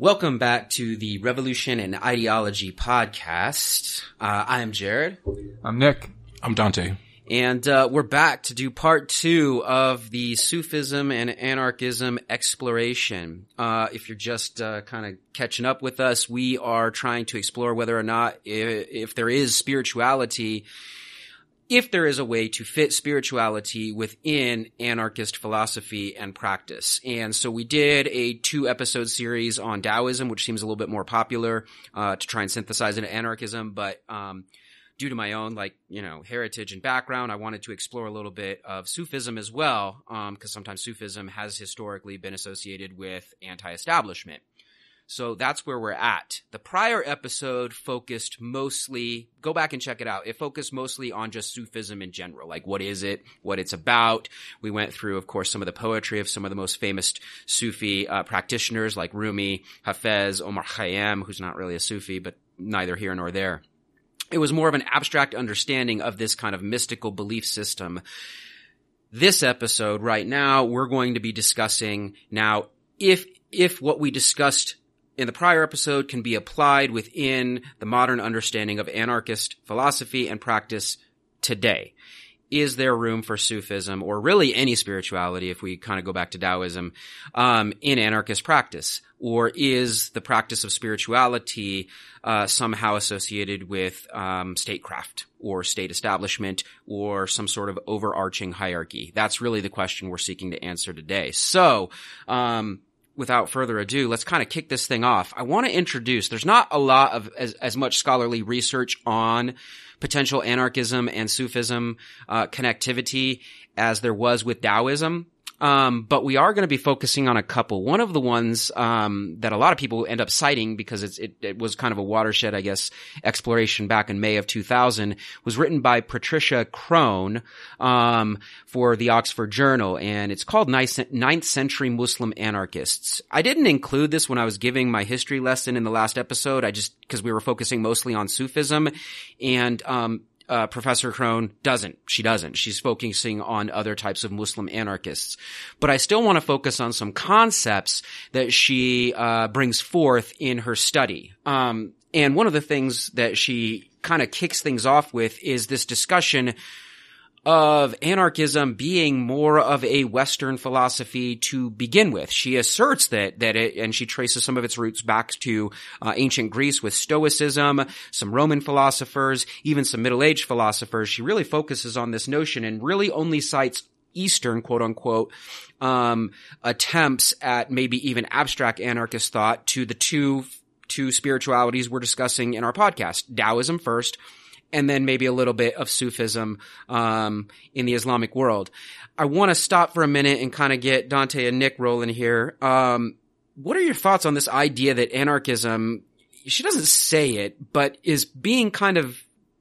Welcome back to the Revolution and Ideology podcast. I am Jared. I'm Nick. I'm Dante. And we're back to do part two of the Sufism and Anarchism exploration. If you're just kind of catching up with us, we are trying to explore whether or not if there is spirituality, if there is a way to fit spirituality within anarchist philosophy and practice. And so we did a 2-episode series on Taoism, which seems a little bit more popular, to try and synthesize into anarchism. But, due to my own, heritage and background, I wanted to explore a little bit of Sufism as well, because sometimes Sufism has historically been associated with anti-establishment. So that's where we're at. The prior episode focused mostly – go back and check it out. It focused mostly on just Sufism in general, like what is it, what it's about. We went through, of course, some of the poetry of some of the most famous Sufi practitioners like Rumi, Hafez, Omar Khayyam, who's not really a Sufi, but neither here nor there. It was more of an abstract understanding of this kind of mystical belief system. This episode right now, we're going to be discussing now if what we discussed in the prior episode can be applied within the modern understanding of anarchist philosophy and practice today. Is there room for Sufism, or really any spirituality if we kind of go back to Taoism, in anarchist practice? Or is the practice of spirituality somehow associated with statecraft or state establishment or some sort of overarching hierarchy? That's really the question we're seeking to answer today. So without further ado, let's kind of kick this thing off. I want to introduce – there's not a lot of as much scholarly research on potential anarchism and Sufism connectivity as there was with Taoism. But we are going to be focusing on a couple. One of the ones that a lot of people end up citing because it was kind of a watershed, I guess, exploration back in May of 2000 was written by Patricia Crone for the Oxford Journal, and it's called 9th Century Muslim Anarchists. I didn't include this when I was giving my history lesson in the last episode. I just because we were focusing mostly on Sufism, and Professor Crone doesn't. She doesn't. She's focusing on other types of Muslim anarchists. But I still want to focus on some concepts that she brings forth in her study. And one of the things that she kind of kicks things off with is this discussion of anarchism being more of a Western philosophy to begin with. She asserts that it, and she traces some of its roots back to ancient Greece with Stoicism, some Roman philosophers, even some Middle Age philosophers. She really focuses on this notion and really only cites Eastern, quote unquote, attempts at maybe even abstract anarchist thought to the two spiritualities we're discussing in our podcast. Taoism first, and then maybe a little bit of Sufism in the Islamic world. I want to stop for a minute and kind of get Dante and Nick rolling here. What are your thoughts on this idea that anarchism, she doesn't say it, but is being kind of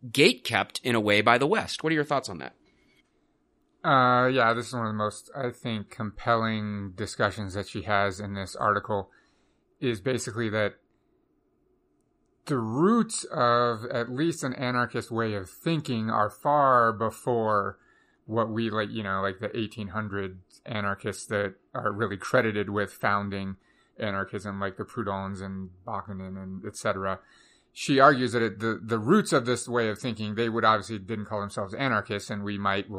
gatekept in a way by the West? What are your thoughts on that? Yeah, this is one of the most, I think, compelling discussions that she has in this article is basically that the roots of at least an anarchist way of thinking are far before what we like the 1800 anarchists that are really credited with founding anarchism, like the Proudhons and Bakunin and etc. She argues that the roots of this way of thinking, they would obviously didn't call themselves anarchists, and might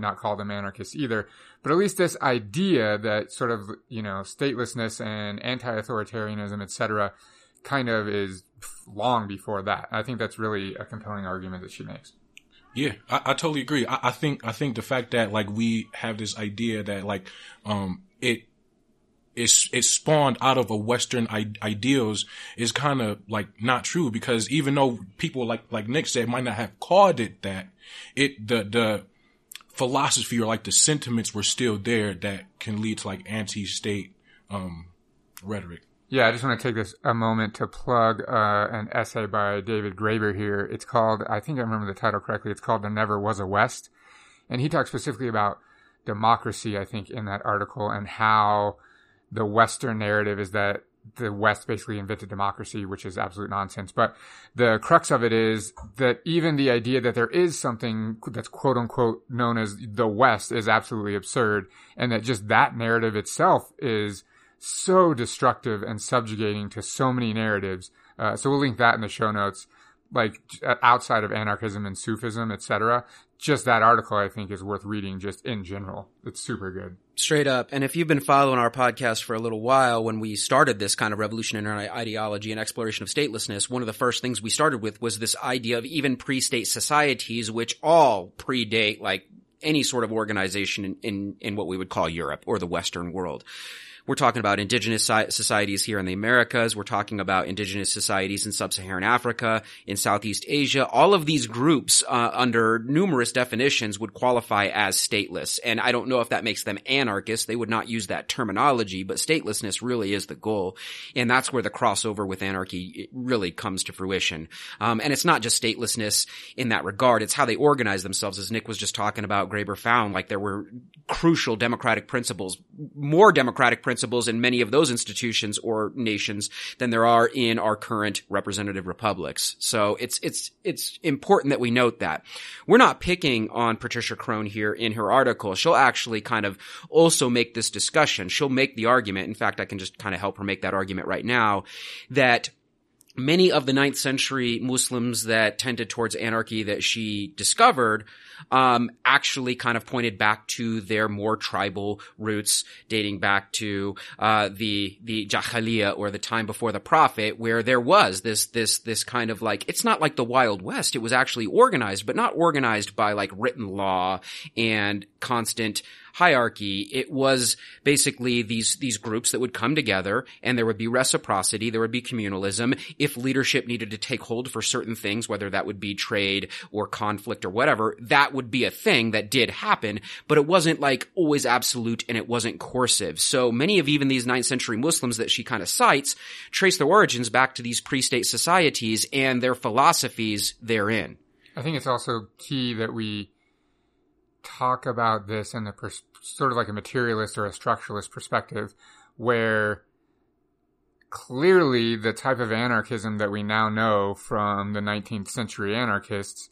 not call them anarchists either. But at least this idea that sort of statelessness and anti-authoritarianism, etc., kind of is long before that. I think that's really a compelling argument that she makes. Yeah, I totally agree. I think the fact that we have this idea that it spawned out of a Western ideals is kind of not true, because even though people like Nick said might not have called it that, the philosophy or the sentiments were still there that can lead to anti-state rhetoric. Yeah, I just want to take a moment to plug an essay by David Graeber here. It's called, I think I remember the title correctly, it's called There Never Was a West. And he talks specifically about democracy, I think, in that article, and how the Western narrative is that the West basically invented democracy, which is absolute nonsense. But the crux of it is that even the idea that there is something that's quote-unquote known as the West is absolutely absurd, and that just that narrative itself is so destructive and subjugating to so many narratives. So we'll link that in the show notes. Like, outside of anarchism and Sufism, etc., just that article I think is worth reading just in general. It's super good. Straight up. And if you've been following our podcast for a little while, when we started this kind of revolutionary ideology and exploration of statelessness, one of the first things we started with was this idea of even pre-state societies, which all predate like any sort of organization in what we would call Europe or the Western world. We're talking about indigenous societies here in the Americas. We're talking about indigenous societies in sub-Saharan Africa, in Southeast Asia. All of these groups, under numerous definitions, would qualify as stateless. And I don't know if that makes them anarchists. They would not use that terminology, but statelessness really is the goal. And that's where the crossover with anarchy really comes to fruition. And it's not just statelessness in that regard. It's how they organize themselves. As Nick was just talking about, Graeber found like there were crucial democratic principles, more democratic principles in many of those institutions or nations than there are in our current representative republics. So it's important that we note that. We're not picking on Patricia Crone here in her article. She'll actually kind of also make this discussion. She'll make the argument. In fact, I can just kind of help her make that argument right now that many of the 9th century Muslims that tended towards anarchy that she discovered actually kind of pointed back to their more tribal roots dating back to the Jahiliyyah, or the time before the Prophet, where there was this kind of like – it's not like the Wild West. It was actually organized, but not organized by like written law and constant – hierarchy. It was basically these groups that would come together, and there would be reciprocity, there would be communalism. If leadership needed to take hold for certain things, whether that would be trade or conflict or whatever, that would be a thing that did happen, but it wasn't like always absolute and it wasn't coercive. So many of even these 9th century Muslims that she kind of cites trace their origins back to these pre-state societies and their philosophies therein. I think it's also key that we talk about this in the sort of like a materialist or a structuralist perspective, where clearly the type of anarchism that we now know from the 19th century anarchists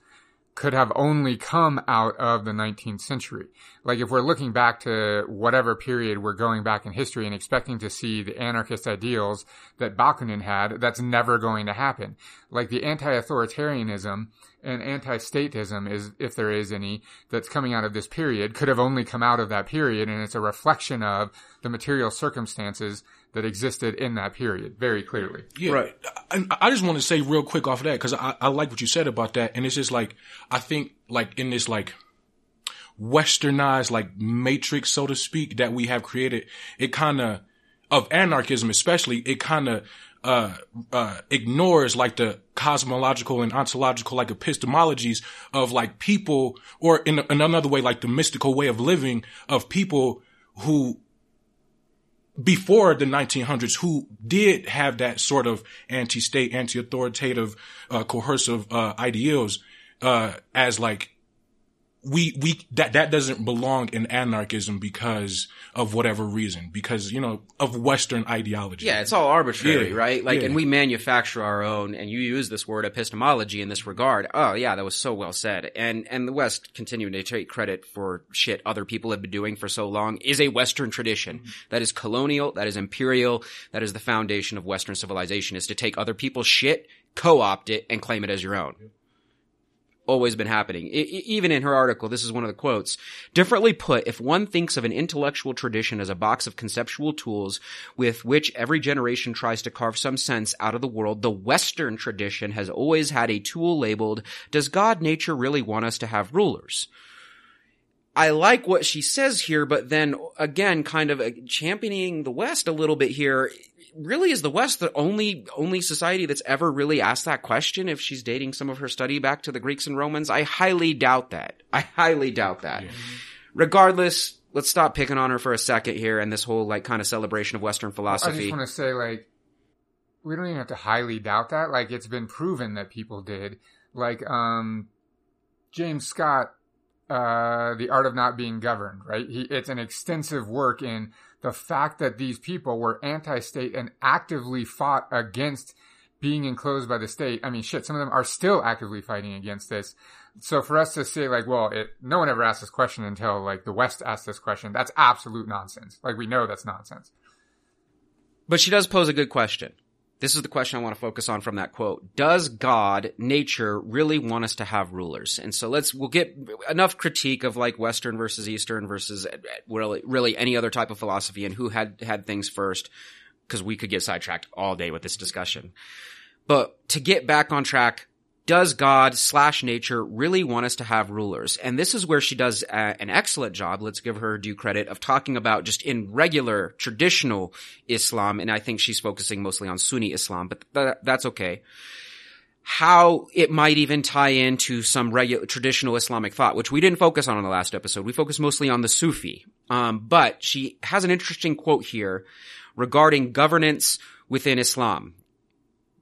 could have only come out of the 19th century. Like, if we're looking back to whatever period we're going back in history and expecting to see the anarchist ideals that Bakunin had, that's never going to happen. Like, the anti-authoritarianism and anti-statism is, if there is any, that's coming out of this period, could have only come out of that period, and it's a reflection of the material circumstances that existed in that period, very clearly. Yeah, right. And I just want to say real quick off of that, because I like what you said about that, and it's just like, I think like in this like westernized like matrix, so to speak, that we have created, it kind of anarchism especially, it kind of ignores like the cosmological and ontological like epistemologies of like people, or in another way, like the mystical way of living of people who before the 1900s, who did have that sort of anti-state, anti-authoritative, coercive, ideals, as like, that doesn't belong in anarchism because of whatever reason, because, you know, of Western ideology. Yeah, it's all arbitrary, right? Like, and we manufacture our own, and you use this word epistemology in this regard. Oh yeah, that was so well said. And the West continuing to take credit for shit other people have been doing for so long is a Western tradition. Mm-hmm. That is colonial, that is imperial, that is the foundation of Western civilization, is to take other people's shit, co-opt it, and claim it as your own. Yeah. Always been happening. Even in her article, this is one of the quotes. Differently put, if one thinks of an intellectual tradition as a box of conceptual tools with which every generation tries to carve some sense out of the world, the Western tradition has always had a tool labeled, "Does God nature really want us to have rulers?" I like what she says here, but then again, kind of championing the West a little bit here. Really, is the West the only society that's ever really asked that question? If she's dating some of her study back to the Greeks and Romans, I highly doubt that. Yeah. Regardless, let's stop picking on her for a second here, and this whole like kind of celebration of Western philosophy. I just want to say, like, we don't even have to highly doubt that. Like, it's been proven that people did. Like, James Scott, The Art of Not Being Governed, right? It's an extensive work in the fact that these people were anti-state and actively fought against being enclosed by the state. I mean, shit, some of them are still actively fighting against this. So for us to say like, well, no one ever asked this question until like the West asked this question, that's absolute nonsense. Like, we know that's nonsense. But she does pose a good question. This is the question I want to focus on from that quote. Does God, nature, really want us to have rulers? And so we'll get enough critique of like Western versus Eastern versus really any other type of philosophy and who had things first, because we could get sidetracked all day with this discussion. But to get back on track, does God / nature really want us to have rulers? And this is where she does an excellent job, let's give her due credit, of talking about just in regular, traditional Islam, and I think she's focusing mostly on Sunni Islam, but that's okay, how it might even tie into some traditional Islamic thought, which we didn't focus on in the last episode. We focused mostly on the Sufi. But she has an interesting quote here regarding governance within Islam.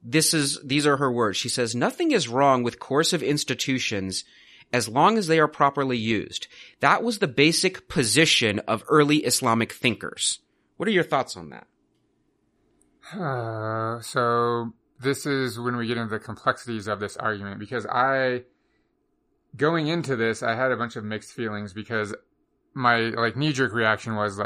These are her words. She says, "Nothing is wrong with coercive institutions as long as they are properly used. That was the basic position of early Islamic thinkers." What are your thoughts on that? So this is when we get into the complexities of this argument, because going into this, I had a bunch of mixed feelings, because my knee-jerk reaction was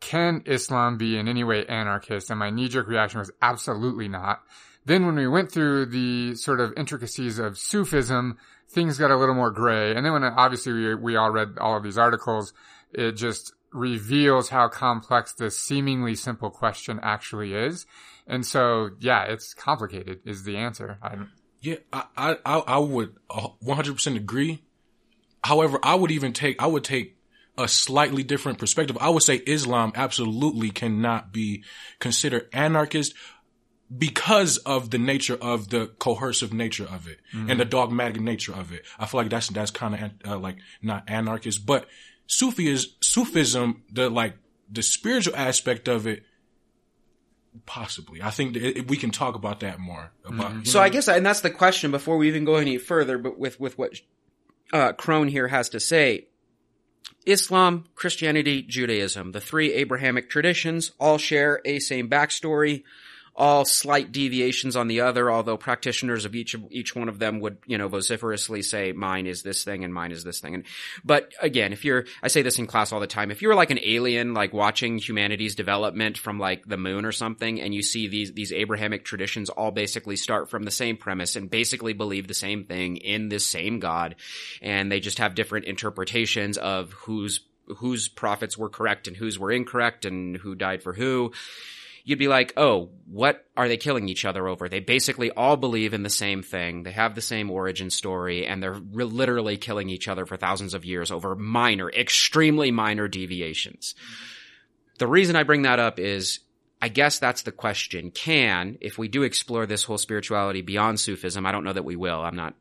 can Islam be in any way anarchist? And my knee-jerk reaction was absolutely not. Then when we went through the sort of intricacies of Sufism, things got a little more gray. And then when obviously we all read all of these articles, it just reveals how complex this seemingly simple question actually is. And so, yeah, it's complicated is the answer. I would 100% agree. However, I would take a slightly different perspective. I would say Islam absolutely cannot be considered anarchist because of the nature of the coercive nature of it and the dogmatic nature of it. I feel like that's kind of not anarchist, but Sufism, the spiritual aspect of it, possibly. I think that we can talk about that more. So I guess, and that's the question before we even go any further, but with what Crone here has to say. Islam, Christianity, Judaism, the three Abrahamic traditions, all share a same backstory, all slight deviations on the other, although practitioners of each one of them would, vociferously say, mine is this thing and mine is this thing. But again, I say this in class all the time, if you were like an alien, watching humanity's development from the moon or something, and you see these Abrahamic traditions all basically start from the same premise and basically believe the same thing in this same God, and they just have different interpretations of whose prophets were correct and whose were incorrect and who died for who, you'd be like, oh, what are they killing each other over? They basically all believe in the same thing. They have the same origin story, and they're literally killing each other for thousands of years over extremely minor deviations. The reason I bring that up is, I guess that's the question. If we do explore this whole spirituality beyond Sufism, I don't know that we will. I'm not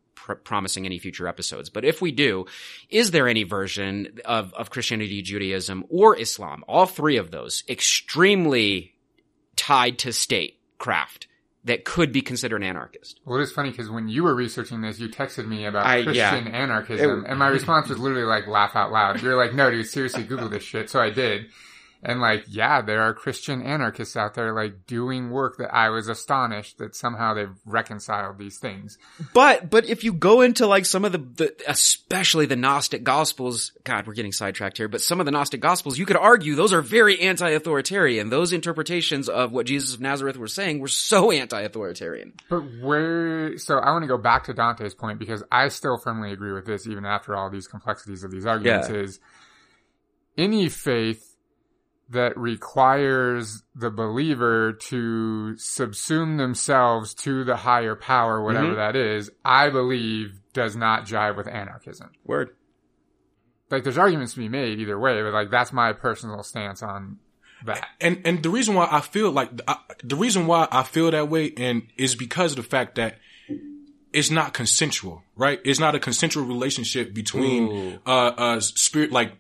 promising any future episodes. But if we do, is there any version of Christianity, Judaism, or Islam, all three of those, extremely tied to state craft that could be considered anarchist? Well, it's funny because when you were researching this, you texted me about Christian anarchism, and my response was literally laugh out loud. You're like, no, dude, seriously, Google this shit. So I did. And yeah, there are Christian anarchists out there doing work that I was astonished that somehow they've reconciled these things. But if you go into some of the especially the Gnostic Gospels, God, we're getting sidetracked here, but some of the Gnostic Gospels, you could argue those are very anti-authoritarian. Those interpretations of what Jesus of Nazareth was saying were so anti-authoritarian. But so I want to go back to Dante's point, because I still firmly agree with this even after all these complexities of these arguments, is any faith that requires the believer to subsume themselves to the higher power, whatever that is, I believe does not jive with anarchism. Word. There's arguments to be made either way, but that's my personal stance on that. And the reason why I feel that way is because of the fact that it's not consensual, right? It's not a consensual relationship between spirit,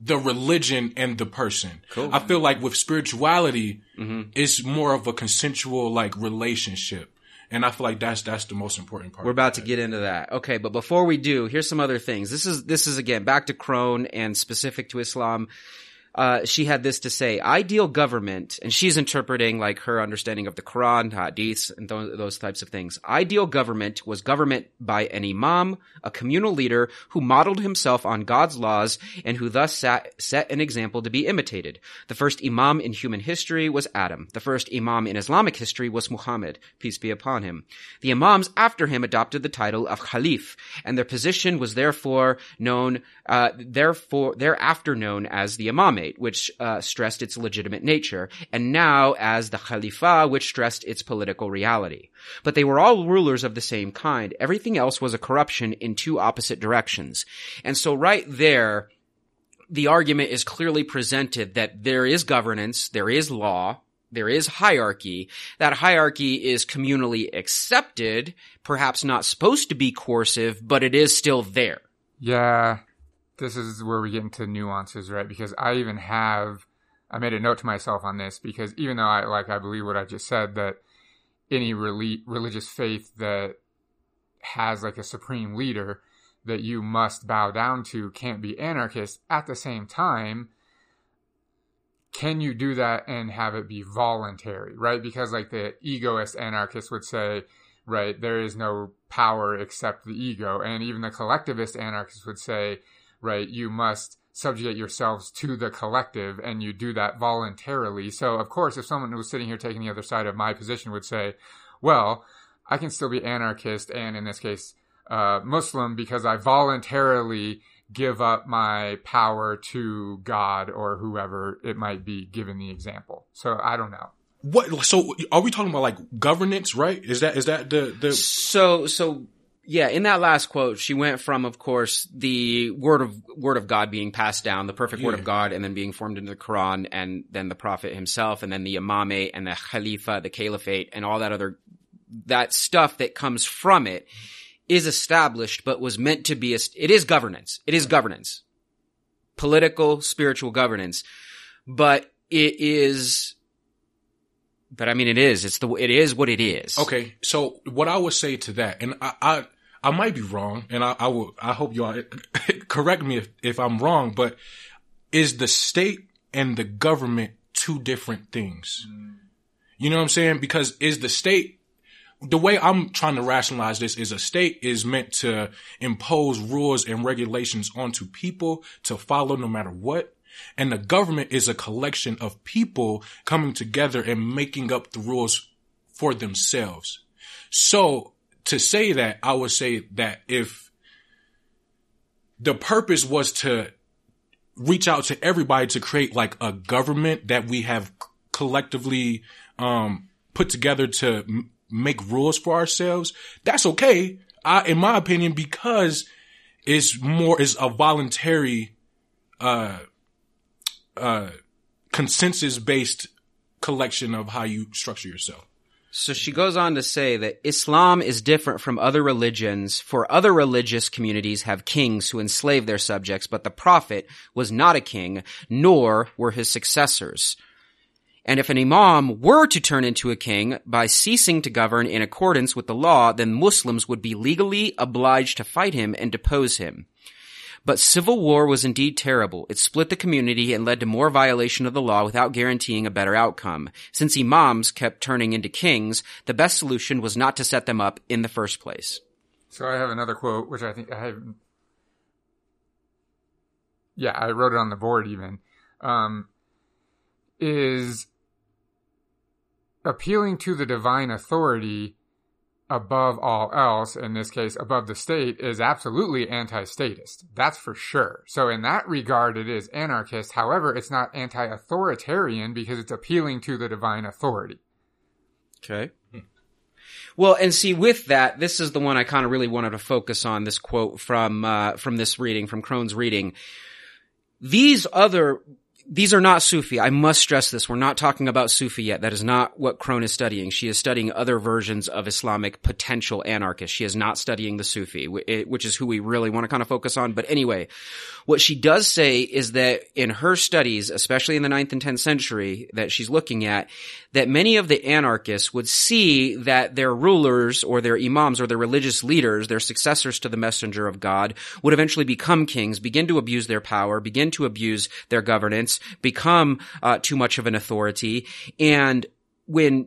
the religion and the person. Cool. I feel with spirituality, it's more of a consensual, relationship. And I feel that's the most important part. We're about to get into that. Okay. But before we do, here's some other things. This is again, back to Crone and specific to Islam. she had this to say, ideal government, and she's interpreting like her understanding of the Quran, hadiths, and those types of things. Ideal government was government by an imam, a communal leader who modeled himself on God's laws and who thus set an example to be imitated. The first imam in human history was Adam. The first imam in Islamic history was Muhammad, peace be upon him. The imams after him adopted the title of Khalif, and their position was thereafter known as the imamate, which stressed its legitimate nature, and now as the Khalifa, which stressed its political reality. But they were all rulers of the same kind. Everything else was a corruption in two opposite directions. And so right there, the argument is clearly presented that there is governance, there is law, there is hierarchy. That hierarchy is communally accepted, perhaps not supposed to be coercive, but it is still there. Yeah. This is where we get into nuances, right? Because I made a note to myself on this, because even though I believe what I just said, that any religious faith that has like a supreme leader that you must bow down to can't be anarchist, at the same time, can you do that and have it be voluntary, right? Because like the egoist anarchist would say, right, there is no power except the ego. And even the collectivist anarchist would say, right, you must subjugate yourselves to the collective, and you do that voluntarily. So, of course, if someone who was sitting here taking the other side of my position would say, well, I can still be anarchist and, in this case, Muslim, because I voluntarily give up my power to God or whoever it might be, given the example. So, I don't know. What? So, are we talking about, like, governance, right? Is that the... So... Yeah, in that last quote, she went from, of course, the word of God being passed down, the perfect word of God, and then being formed into the Quran, and then the Prophet himself, and then the Imamate, and the Khalifa, the Caliphate, and all that other, that stuff that comes from it is established, but was meant to be, it is governance. It is governance. Political, spiritual governance. But it is, but I mean, it is what it is. Okay. So what I would say to that, and I might be wrong, and I hope you all correct me if I'm wrong, but is the state and the government two different things? Mm. You know what I'm saying? Because the way I'm trying to rationalize this is a state is meant to impose rules and regulations onto people to follow no matter what. And the government is a collection of people coming together and making up the rules for themselves. So, to say that, I would say that if the purpose was to reach out to everybody to create like a government that we have collectively put together to make rules for ourselves, that's okay, in my opinion, because it's a voluntary consensus-based collection of how you structure yourself. So she goes on to say that Islam is different from other religions, for other religious communities have kings who enslave their subjects, but the Prophet was not a king, nor were his successors. And if an imam were to turn into a king by ceasing to govern in accordance with the law, then Muslims would be legally obliged to fight him and depose him. But civil war was indeed terrible. It split the community and led to more violation of the law without guaranteeing a better outcome. Since imams kept turning into kings, the best solution was not to set them up in the first place. So I have another quote, which I think I have. Yeah, I wrote it on the board even. Is appealing to the divine authority above all else, in this case, above the state, is absolutely anti-statist. That's for sure. So in that regard, it is anarchist. However, it's not anti-authoritarian because it's appealing to the divine authority. Okay. Well, and see, with that, this is the one I kind of really wanted to focus on, this quote from Crone's reading. These are not Sufi. I must stress this. We're not talking about Sufi yet. That is not what Crone is studying. She is studying other versions of Islamic potential anarchists. She is not studying the Sufi, which is who we really want to kind of focus on. But anyway, what she does say is that in her studies, especially in the 9th and 10th century that she's looking at, that many of the anarchists would see that their rulers or their imams or their religious leaders, their successors to the messenger of God, would eventually become kings, begin to abuse their power, begin to abuse their governance, course, become too much of an authority. And when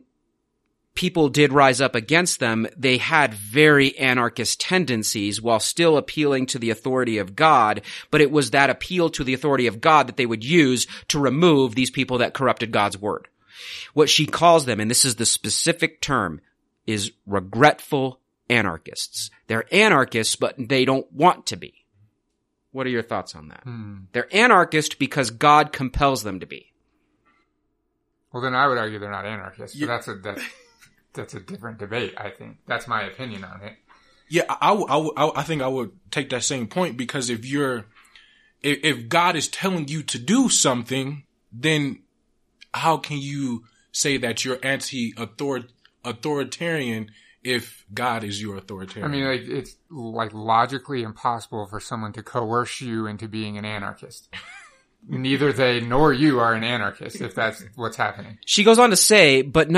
people did rise up against them, they had very anarchist tendencies while still appealing to the authority of God, but it was that appeal to the authority of God that they would use to remove these people that corrupted God's word. What she calls them, and this is the specific term, is regretful anarchists. They're anarchists, but they don't want to be. What are your thoughts on that? They're anarchist because God compels them to be. Well, then I would argue they're not anarchists, but that's a different debate, I think. That's my opinion on it. Yeah, I think I would take that same point, because if God is telling you to do something, then how can you say that you're anti-authoritarian if God is your authoritarian? I mean, like, it's like logically impossible for someone to coerce you into being an anarchist. Neither they nor you are an anarchist, if that's what's happening. She goes on to say, but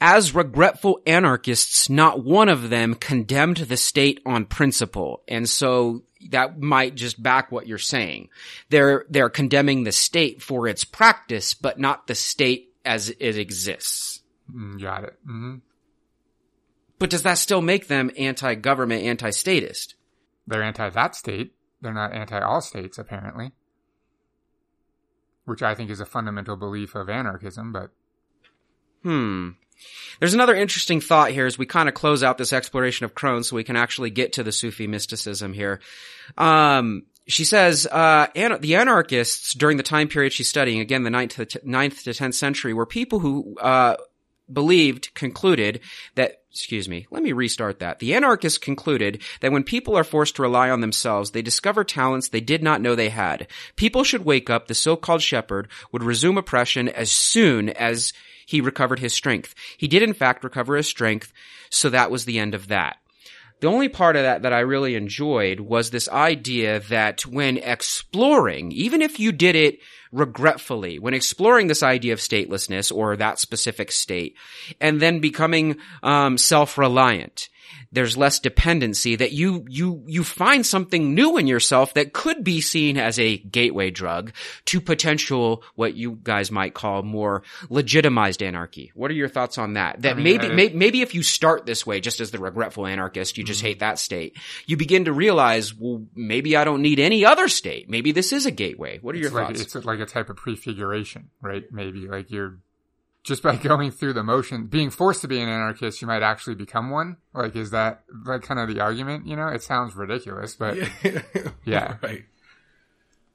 as regretful anarchists, not one of them condemned the state on principle. And so that might just back what you're saying. They're condemning the state for its practice, but not the state as it exists. Got it. Mm-hmm. But does that still make them anti-government, anti-statist? They're anti that state. They're not anti all states, apparently. Which I think is a fundamental belief of anarchism, but... There's another interesting thought here as we kind of close out this exploration of Crone so we can actually get to the Sufi mysticism here. She says, the anarchists during the time period she's studying, again, the 9th to 10th century, were people who The anarchists concluded that when people are forced to rely on themselves, they discover talents they did not know they had. People should wake up. The so-called shepherd would resume oppression as soon as he recovered his strength. He did, in fact, recover his strength, so that was the end of that. The only part of that that I really enjoyed was this idea that when exploring, even if you did it regretfully, when exploring this idea of statelessness or that specific state, and then becoming self-reliant, there's less dependency, that you find something new in yourself that could be seen as a gateway drug to potential, what you guys might call, more legitimized anarchy. What are your thoughts on that? That maybe if you start this way, just as the regretful anarchist, you just hate that state, you begin to realize, well, maybe I don't need any other state. Maybe this is a gateway. What are your thoughts? It's like a type of prefiguration, right? Maybe like you're... just by going through the motion, being forced to be an anarchist, you might actually become one. Like, is that like kind of the argument? You know, it sounds ridiculous, but yeah. Right.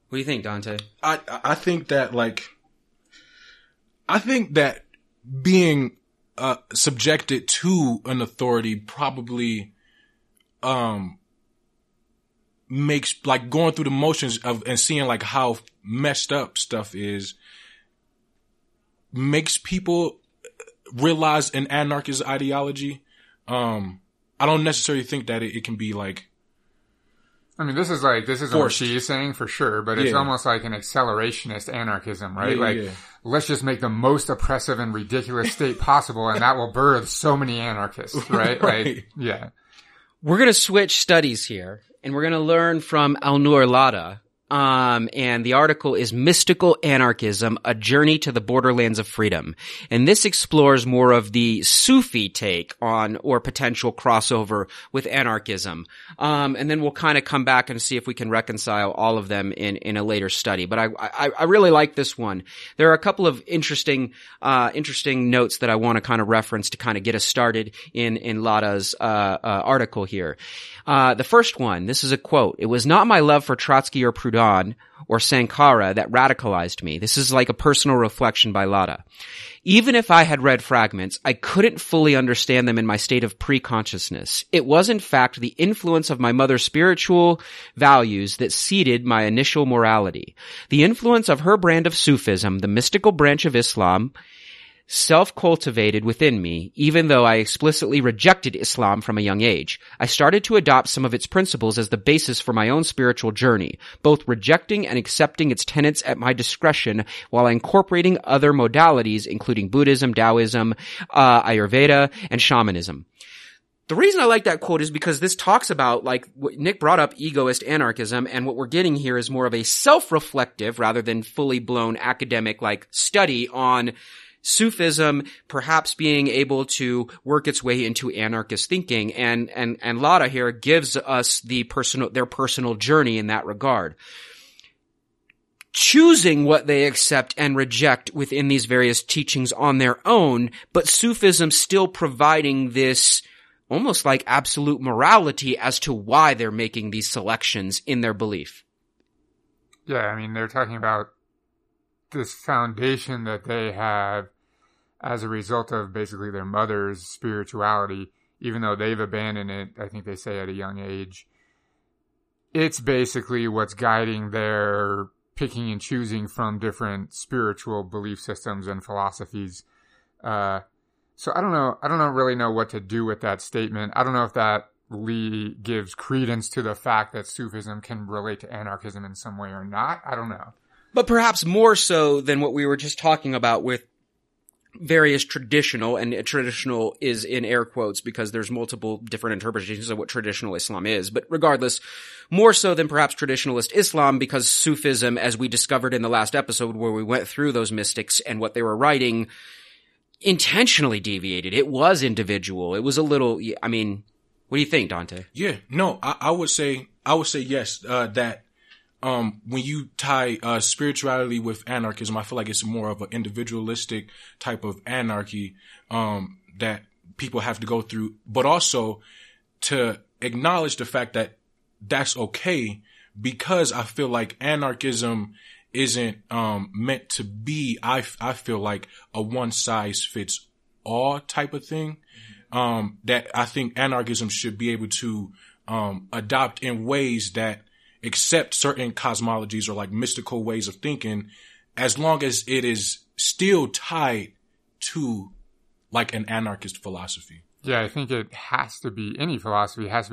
What do you think, Dante? I think that being subjected to an authority probably makes, like, going through the motions of and seeing like how messed up stuff is, makes people realize an anarchist ideology. I don't necessarily think that it can be like... I mean, this is what she's saying for sure, but it's almost like an accelerationist anarchism, right? Let's just make the most oppressive and ridiculous state possible, and that will birth so many anarchists, right? We're going to switch studies here, and we're going to learn from Alnoor Ladha. And the article is Mystical Anarchism, A Journey to the Borderlands of Freedom. And this explores more of the Sufi take on, or potential crossover with, anarchism. And then we'll kind of come back and see if we can reconcile all of them in a later study. But I really like this one. There are a couple of interesting notes that I want to kind of reference to kind of get us started in Lada's, article here. The first one, this is a quote. "It was not my love for Trotsky or Proudhon or Sankara that radicalized me." This is like a personal reflection by Ladha. "Even if I had read fragments, I couldn't fully understand them in my state of pre-consciousness. It was, in fact, the influence of my mother's spiritual values that seeded my initial morality. The influence of her brand of Sufism, the mystical branch of Islam, self-cultivated within me, even though I explicitly rejected Islam from a young age. I started to adopt some of its principles as the basis for my own spiritual journey, both rejecting and accepting its tenets at my discretion while incorporating other modalities, including Buddhism, Taoism, Ayurveda, and shamanism." The reason I like that quote is because this talks about, like, what Nick brought up, egoist anarchism, and what we're getting here is more of a self-reflective rather than fully blown academic, like, study on Sufism perhaps being able to work its way into anarchist thinking, and Ladha here gives us the their personal journey in that regard. Choosing what they accept and reject within these various teachings on their own, but Sufism still providing this almost like absolute morality as to why they're making these selections in their belief. Yeah, I mean, they're talking about this foundation that they have as a result of basically their mother's spirituality, even though they've abandoned it, I think they say, at a young age. It's basically what's guiding their picking and choosing from different spiritual belief systems and philosophies. So I don't really know what to do with that statement. I don't know if that Lee gives credence to the fact that Sufism can relate to anarchism in some way or not. I don't know. But perhaps more so than what we were just talking about with various traditional, and traditional is in air quotes because there's multiple different interpretations of what traditional Islam is. But regardless, more so than perhaps traditionalist Islam, because Sufism, as we discovered in the last episode where we went through those mystics and what they were writing, intentionally deviated. It was individual. It was a little, I mean, what do you think, Dante? Yeah, no, I would say yes, that when you tie spirituality with anarchism, I feel like it's more of an individualistic type of anarchy that people have to go through, but also to acknowledge the fact that that's okay, because I feel like anarchism isn't meant to be, I feel like, a one-size-fits-all type of thing, that I think anarchism should be able to adopt in ways that accept certain cosmologies or like mystical ways of thinking, as long as it is still tied to like an anarchist philosophy. Yeah, I think it has to be, any philosophy has to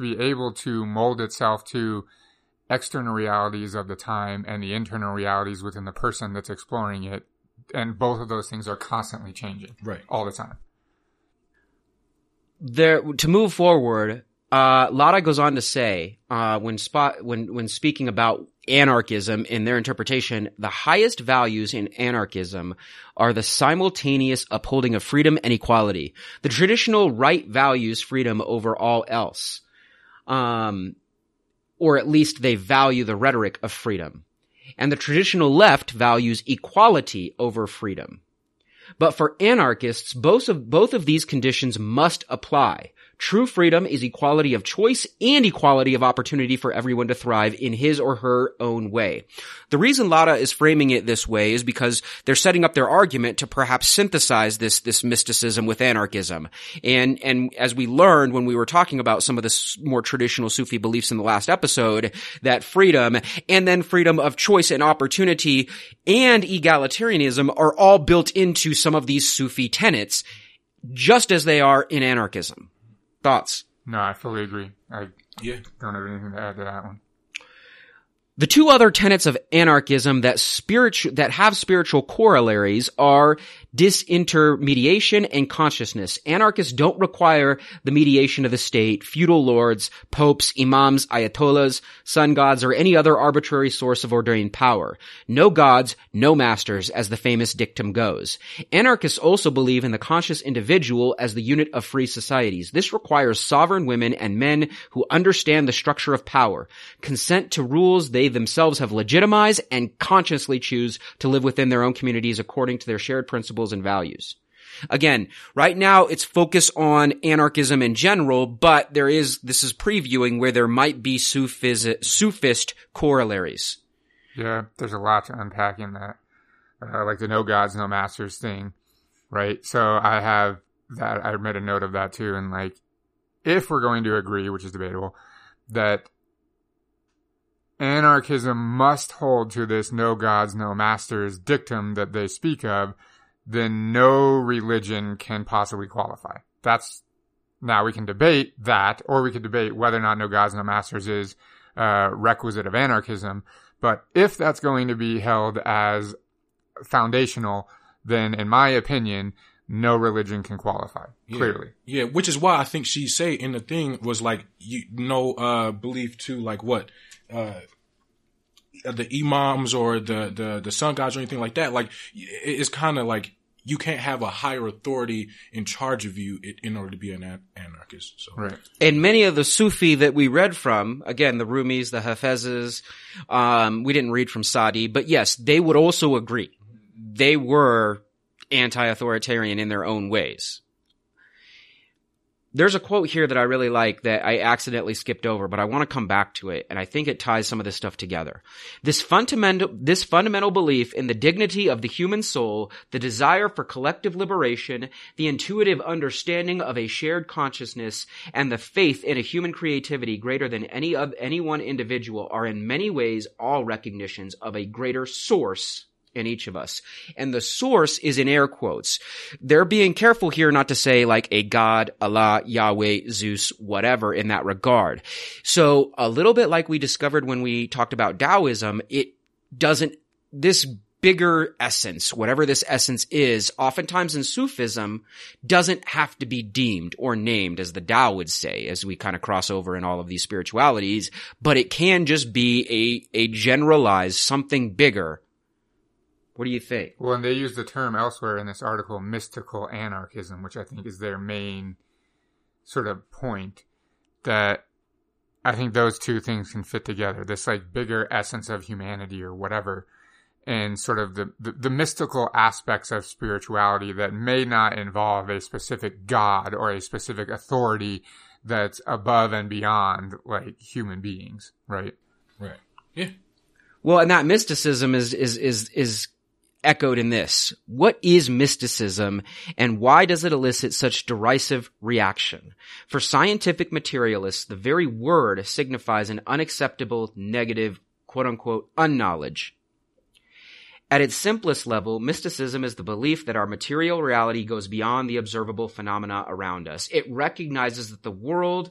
be able to mold itself to external realities of the time and the internal realities within the person that's exploring it. And both of those things are constantly changing, right, all the time. To move forward, Ladha goes on to say, when speaking about anarchism in their interpretation, the highest values in anarchism are the simultaneous upholding of freedom and equality. The traditional right values freedom over all else, or at least they value the rhetoric of freedom. And the traditional left values equality over freedom. But for anarchists, both of these conditions must apply. True freedom is equality of choice and equality of opportunity for everyone to thrive in his or her own way. The reason Ladha is framing it this way is because they're setting up their argument to perhaps synthesize this mysticism with anarchism. And as we learned when we were talking about some of the more traditional Sufi beliefs in the last episode, that freedom and then freedom of choice and opportunity and egalitarianism are all built into some of these Sufi tenets, just as they are in anarchism. Thoughts? No, I fully agree. I don't have anything to add to that one. The two other tenets of anarchism that have spiritual corollaries are disintermediation and consciousness. Anarchists don't require the mediation of the state, feudal lords, popes, imams, ayatollahs, sun gods, or any other arbitrary source of ordained power. No gods, no masters, as the famous dictum goes. Anarchists also believe in the conscious individual as the unit of free societies. This requires sovereign women and men who understand the structure of power, consent to rules they themselves have legitimized, and consciously choose to live within their own communities according to their shared principles and values. Again, right now it's focus on anarchism in general, but this is previewing where there might be Sufist corollaries. Yeah, there's a lot to unpack in that. Like the no gods, no masters thing, right? So I have that, I made a note of that too, and like, if we're going to agree, which is debatable, that anarchism must hold to this no gods, no masters dictum that they speak of, then no religion can possibly qualify. Now we can debate that, or we could debate whether or not no gods, no masters is requisite of anarchism. But if that's going to be held as foundational, then in my opinion, no religion can qualify, clearly. Yeah, which is why I think she said in the thing was like, belief to like what? The imams or the sun gods or anything like that. Like, it's kind of like you can't have a higher authority in charge of you in order to be an anarchist. So. Right. And many of the Sufi that we read from, again, the Rumis, the Hafezes, we didn't read from Saadi, but yes, they would also agree. They were anti-authoritarian in their own ways. There's a quote here that I really like that I accidentally skipped over, but I want to come back to it, and I think it ties some of this stuff together. This fundamental belief in the dignity of the human soul, the desire for collective liberation, the intuitive understanding of a shared consciousness, and the faith in a human creativity greater than any one individual are in many ways all recognitions of a greater source in each of us. And the source is in air quotes. They're being careful here not to say like a God, Allah, Yahweh, Zeus, whatever in that regard. So a little bit like we discovered when we talked about Taoism, this bigger essence, whatever this essence is, oftentimes in Sufism doesn't have to be deemed or named, as the Tao would say, as we kind of cross over in all of these spiritualities, but it can just be a generalized something bigger. What do you think? Well, and they use the term elsewhere in this article, mystical anarchism, which I think is their main sort of point, that I think those two things can fit together. This like bigger essence of humanity or whatever, and sort of the mystical aspects of spirituality that may not involve a specific God or a specific authority that's above and beyond like human beings, right? Right. Yeah. Well, and that mysticism is echoed in this. What is mysticism, and why does it elicit such derisive reaction? For scientific materialists, the very word signifies an unacceptable, negative, quote-unquote, unknowledge. At its simplest level, mysticism is the belief that our material reality goes beyond the observable phenomena around us. It recognizes that the world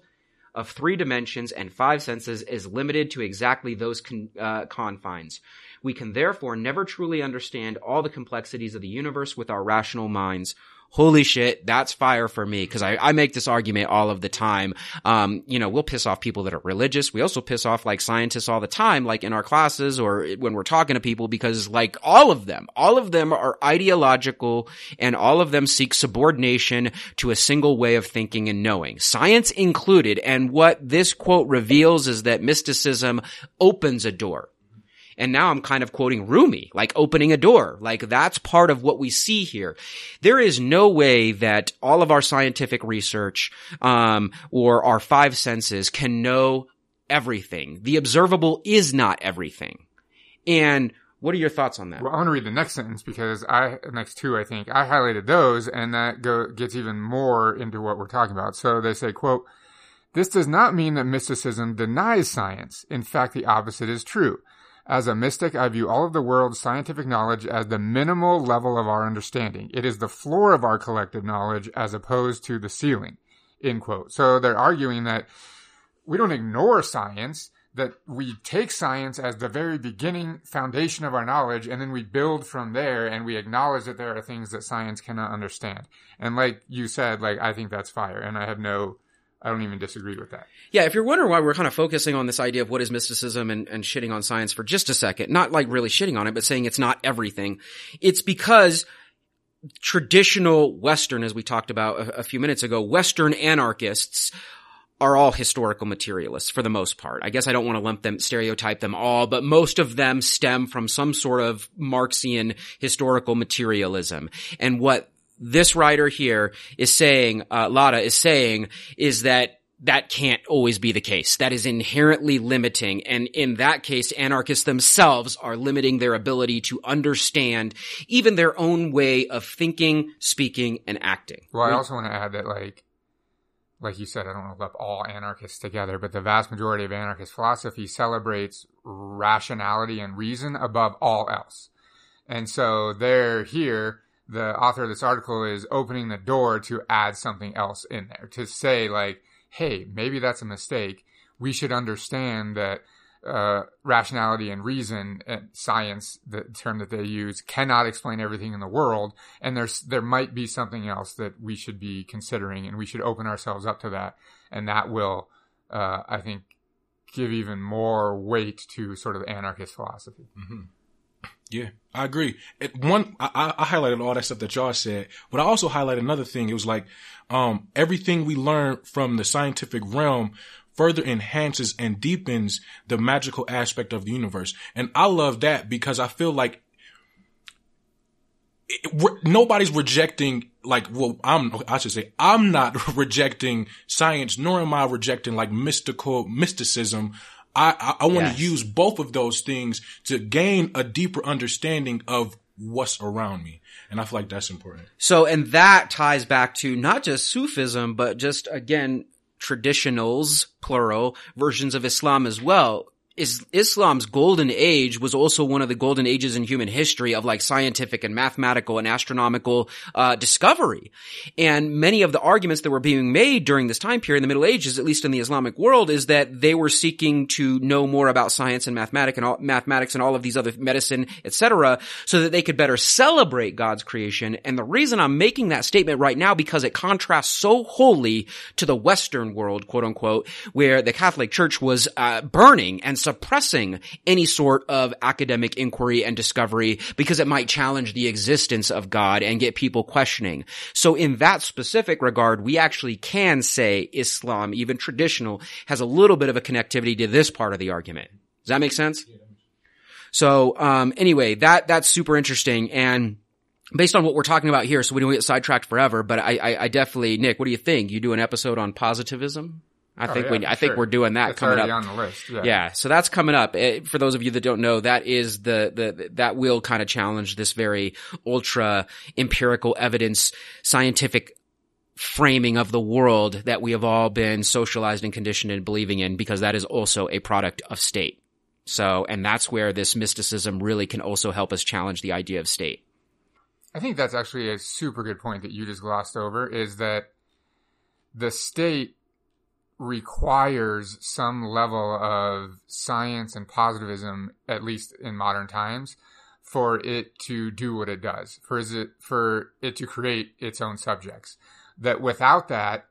of three dimensions and five senses is limited to exactly those confines. We can therefore never truly understand all the complexities of the universe with our rational minds. Holy shit, that's fire for me, because I make this argument all of the time. We'll piss off people that are religious. We also piss off like scientists all the time, like in our classes or when we're talking to people, because like all of them are ideological, and all of them seek subordination to a single way of thinking and knowing, science included. And what this quote reveals is that mysticism opens a door. And now I'm kind of quoting Rumi, like opening a door. Like that's part of what we see here. There is no way that all of our scientific research, or our five senses can know everything. The observable is not everything. And what are your thoughts on that? Well, I want to read the next sentence because I highlighted those, and that gets even more into what we're talking about. So they say, quote, "This does not mean that mysticism denies science. In fact, the opposite is true. As a mystic, I view all of the world's scientific knowledge as the minimal level of our understanding. It is the floor of our collective knowledge as opposed to the ceiling," end quote. So they're arguing that we don't ignore science, that we take science as the very beginning foundation of our knowledge, and then we build from there, and we acknowledge that there are things that science cannot understand. And like you said, like I think that's fire, and I don't even disagree with that. Yeah, if you're wondering why we're kind of focusing on this idea of what is mysticism and shitting on science for just a second, not like really shitting on it, but saying it's not everything, it's because traditional Western, as we talked about a few minutes ago, Western anarchists are all historical materialists for the most part. I guess I don't want to stereotype them all, but most of them stem from some sort of Marxian historical materialism. And what this writer here is saying, Ladha is saying, is that can't always be the case. That is inherently limiting. And in that case, anarchists themselves are limiting their ability to understand even their own way of thinking, speaking, and acting. Well, I also want to add that, like you said, I don't want to lump all anarchists together, but the vast majority of anarchist philosophy celebrates rationality and reason above all else. And so they're here. The author of this article is opening the door to add something else in there, to say like, hey, maybe that's a mistake. We should understand that rationality and reason and science, the term that they use, cannot explain everything in the world. And there might be something else that we should be considering, and we should open ourselves up to that. And that will, I think, give even more weight to sort of anarchist philosophy. Mm-hmm. Yeah, I agree. I highlighted all that stuff that y'all said, but I also highlighted another thing. It was like, everything we learn from the scientific realm further enhances and deepens the magical aspect of the universe. And I love that because I feel like nobody's rejecting, like, well, I'm not rejecting science, nor am I rejecting like mysticism. I want to use both of those things to gain a deeper understanding of what's around me. And I feel like that's important. So, and that ties back to not just Sufism, but just, again, traditionals, plural, versions of Islam as well. Islam's golden age was also one of the golden ages in human history of like scientific and mathematical and astronomical discovery. And many of the arguments that were being made during this time period in the Middle Ages, at least in the Islamic world, is that they were seeking to know more about science and mathematics and all of these other medicine, etc., so that they could better celebrate God's creation. And the reason I'm making that statement right now, because it contrasts so wholly to the Western world, quote unquote, where the Catholic Church was burning and suppressing any sort of academic inquiry and discovery because it might challenge the existence of God and get people questioning. So in that specific regard, we actually can say Islam, even traditional, has a little bit of a connectivity to this part of the argument. Does that make sense? So anyway, that's super interesting. And based on what we're talking about here, so we don't get sidetracked forever, but I definitely – Nick, what do you think? You do an episode on positivism? I think we're doing that. That's coming up on the list. Yeah. So that's coming up. For those of you that don't know, that is that will kind of challenge this very ultra empirical evidence, scientific framing of the world that we have all been socialized and conditioned and believing in, because that is also a product of state. So, and that's where this mysticism really can also help us challenge the idea of state. I think that's actually a super good point that you just glossed over, is that the state requires some level of science and positivism, at least in modern times, for it to do what it does, for it to create its own subjects. That without that,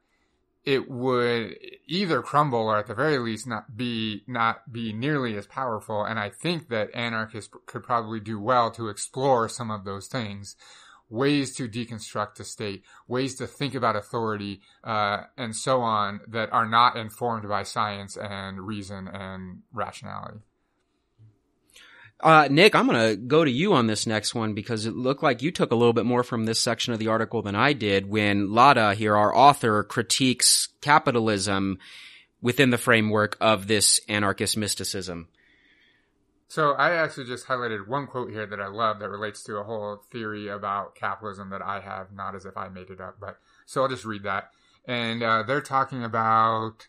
it would either crumble or at the very least not be nearly as powerful. And I think that anarchists could probably do well to explore some of those things. Ways to deconstruct the state, ways to think about authority, and so on, that are not informed by science and reason and rationality. Nick, I'm going to go to you on this next one, because it looked like you took a little bit more from this section of the article than I did, when Ladha here, our author, critiques capitalism within the framework of this anarchist mysticism. So I actually just highlighted one quote here that I love that relates to a whole theory about capitalism that I have, not as if I made it up, but so I'll just read that. And they're talking about,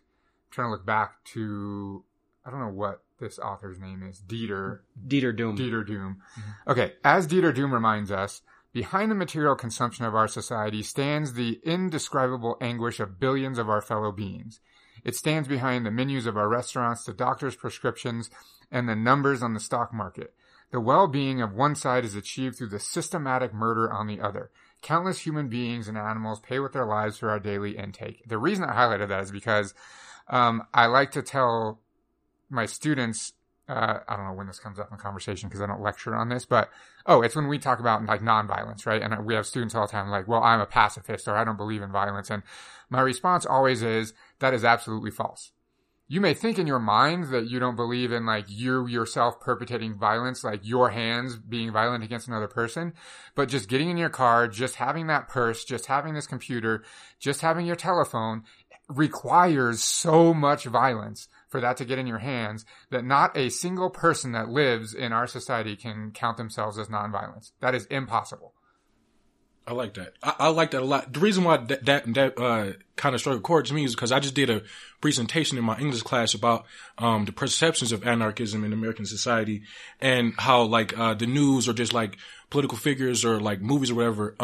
trying to look back to, I don't know what this author's name is, Dieter Doom. Dieter Doom. Okay, as Dieter Doom reminds us, behind the material consumption of our society stands the indescribable anguish of billions of our fellow beings. It stands behind the menus of our restaurants, the doctor's prescriptions, and the numbers on the stock market. The well-being of one side is achieved through the systematic murder on the other. Countless human beings and animals pay with their lives for our daily intake. The reason I highlighted that is because I like to tell my students, I don't know when this comes up in conversation because I don't lecture on this, but it's when we talk about like nonviolence, right? And we have students all the time like, well, I'm a pacifist, or I don't believe in violence. And my response always is, that is absolutely false. You may think in your mind that you don't believe in like you yourself perpetrating violence, like your hands being violent against another person, but just getting in your car, just having that purse, just having this computer, just having your telephone requires so much violence for that to get in your hands that not a single person that lives in our society can count themselves as nonviolent. That is impossible. I like that. I like that a lot. The reason why that kind of struck a chord to me is because I just did a presentation in my English class about the perceptions of anarchism in American society, and how like the news or just like political figures or like movies or whatever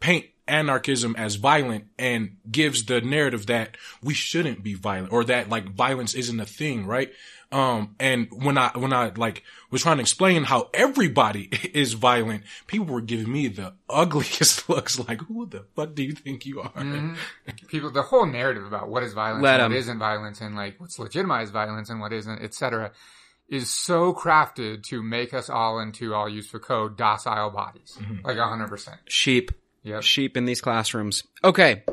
paint anarchism as violent and gives the narrative that we shouldn't be violent, or that like violence isn't a thing, right? And when I like was trying to explain how everybody is violent, people were giving me the ugliest looks. Like, who the fuck do you think you are? Mm-hmm. People, the whole narrative about what is violence and what isn't violence, and like what's legitimized violence and what isn't, etc., is so crafted to make us all into, I'll use for code, docile bodies. Mm-hmm. Like 100%. Sheep. Yep. Sheep in these classrooms. Okay.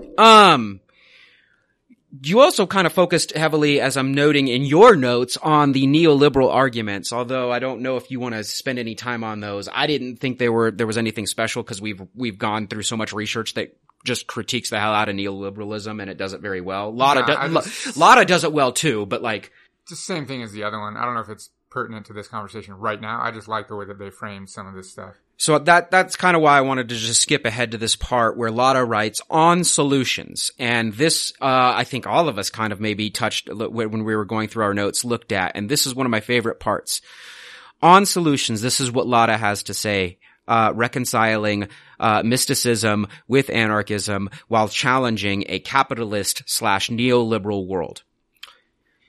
You also kind of focused heavily, as I'm noting in your notes, on the neoliberal arguments, although I don't know if you want to spend any time on those. I didn't think there was anything special because we've gone through so much research that just critiques the hell out of neoliberalism, and it does it very well. Ladha does it well too, but like – the same thing as the other one. I don't know if it's pertinent to this conversation right now. I just like the way that they framed some of this stuff. So that's kind of why I wanted to just skip ahead to this part where Ladha writes on solutions. And this, I think all of us kind of maybe touched when we were going through our notes, looked at. And this is one of my favorite parts. On solutions, this is what Ladha has to say, reconciling mysticism with anarchism while challenging a capitalist/neoliberal world.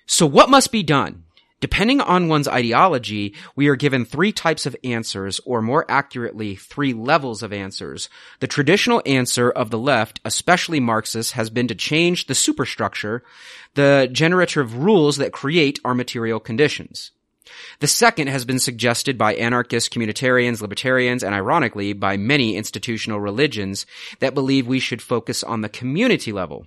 So what must be done? Depending on one's ideology, we are given three types of answers, or more accurately, three levels of answers. The traditional answer of the left, especially Marxist, has been to change the superstructure, the generative rules that create our material conditions. The second has been suggested by anarchists, communitarians, libertarians, and ironically, by many institutional religions that believe we should focus on the community level.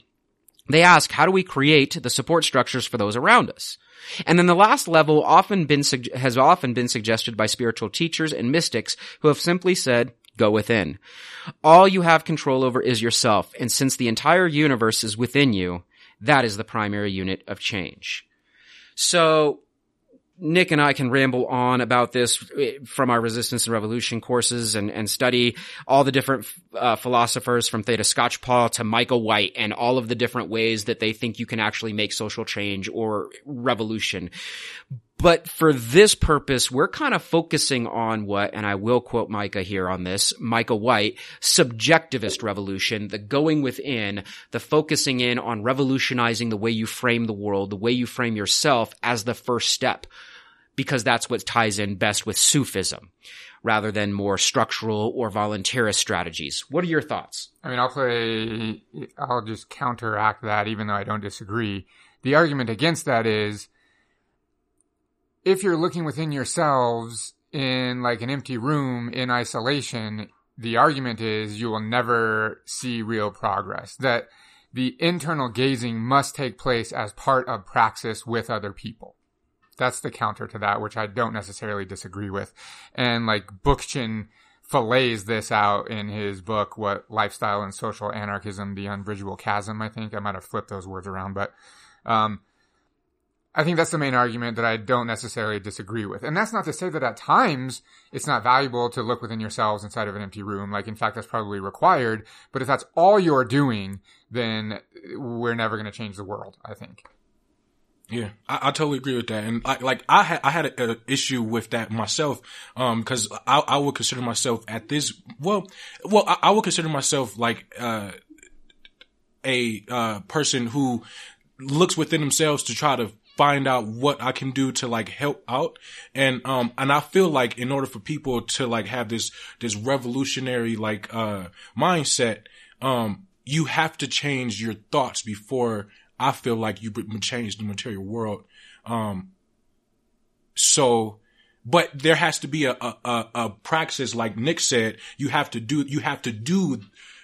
They ask, how do we create the support structures for those around us? And then the last level has often been suggested by spiritual teachers and mystics who have simply said, go within. All you have control over is yourself, and since the entire universe is within you, that is the primary unit of change. So Nick and I can ramble on about this from our Resistance and Revolution courses and study all the different philosophers from Theda Scotchpaw to Michael White and all of the different ways that they think you can actually make social change or revolution. But for this purpose, we're kind of focusing on what, and I will quote Micah here on this, Michael White, subjectivist revolution, the going within, the focusing in on revolutionizing the way you frame the world, the way you frame yourself as the first step, because that's what ties in best with Sufism, rather than more structural or voluntarist strategies. What are your thoughts? I mean, I'll just counteract that, even though I don't disagree. The argument against that is, if you're looking within yourselves in like an empty room in isolation, the argument is you will never see real progress. That the internal gazing must take place as part of praxis with other people. That's the counter to that, which I don't necessarily disagree with. And like Bookchin fillets this out in his book, What Lifestyle and Social Anarchism, The Unbridgeable Chasm, I think. I might have flipped those words around, but I think that's the main argument that I don't necessarily disagree with. And that's not to say that at times it's not valuable to look within yourselves inside of an empty room. Like, in fact, that's probably required. But if that's all you're doing, then we're never going to change the world, I think. Yeah, I totally agree with that. And I had an issue with that myself, because I would consider myself at this, I would consider myself like, a person who looks within themselves to try to find out what I can do to like help out. And I feel like in order for people to like have this revolutionary like, mindset, you have to change your thoughts before I feel like you change the material world. But there has to be a praxis, like Nick said, you have to do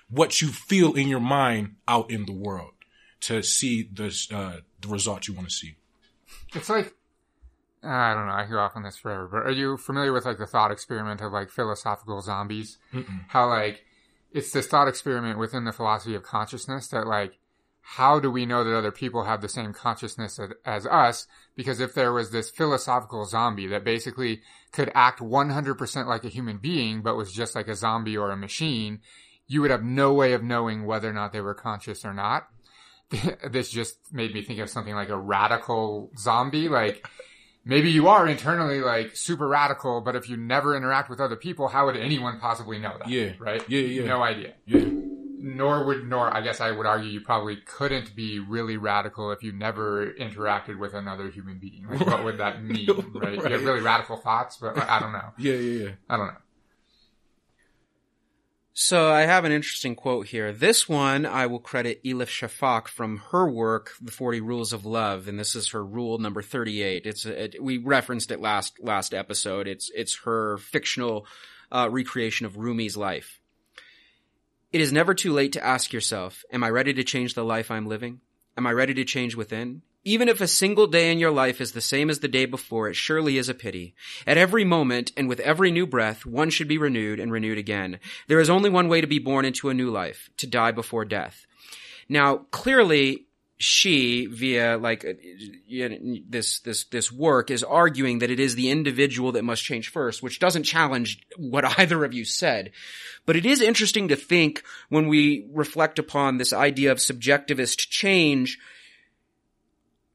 what you feel in your mind out in the world to see the results you want to see. It's like, I don't know, I go off on this forever, but are you familiar with like the thought experiment of like philosophical zombies? Mm-mm. How like, it's this thought experiment within the philosophy of consciousness that like, how do we know that other people have the same consciousness as us? Because if there was this philosophical zombie that basically could act 100% like a human being, but was just like a zombie or a machine, you would have no way of knowing whether or not they were conscious or not. This just made me think of something like a radical zombie. Like, maybe you are internally like super radical, but if you never interact with other people, how would anyone possibly know that? Yeah. Right? Yeah, yeah. No idea. Yeah. I guess I would argue you probably couldn't be really radical if you never interacted with another human being. Like, what would that mean, right? You have really radical thoughts, but I don't know. Yeah. I don't know. So I have an interesting quote here. This one I will credit Elif Shafak from her work, The 40 Rules of Love, and this is her rule number 38. We referenced it last episode. It's her fictional recreation of Rumi's life. It is never too late to ask yourself, am I ready to change the life I'm living? Am I ready to change within? Even if a single day in your life is the same as the day before, it surely is a pity. At every moment and with every new breath, one should be renewed and renewed again. There is only one way to be born into a new life, to die before death. Now, clearly, she, via this work, is arguing that it is the individual that must change first, which doesn't challenge what either of you said. But it is interesting to think, when we reflect upon this idea of subjectivist change,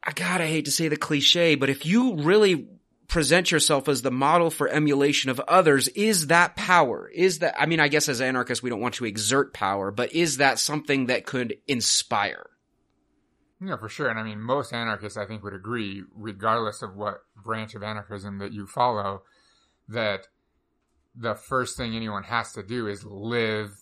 I hate to say the cliche, but if you really present yourself as the model for emulation of others, is that power? I guess as anarchists we don't want to exert power, but is that something that could inspire? Yeah, for sure. And I mean, most anarchists, I think, would agree, regardless of what branch of anarchism that you follow, that the first thing anyone has to do is live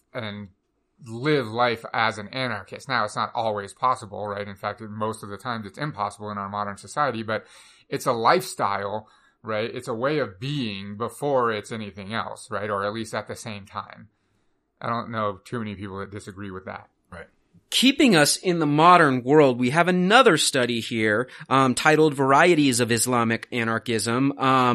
life as an anarchist. Now, it's not always possible, right? In fact, most of the times it's impossible in our modern society, but it's a lifestyle, right? It's a way of being before it's anything else, right? Or at least at the same time. I don't know too many people that disagree with that. Keeping us in the modern world, we have another study here titled Varieties of Islamic Anarchism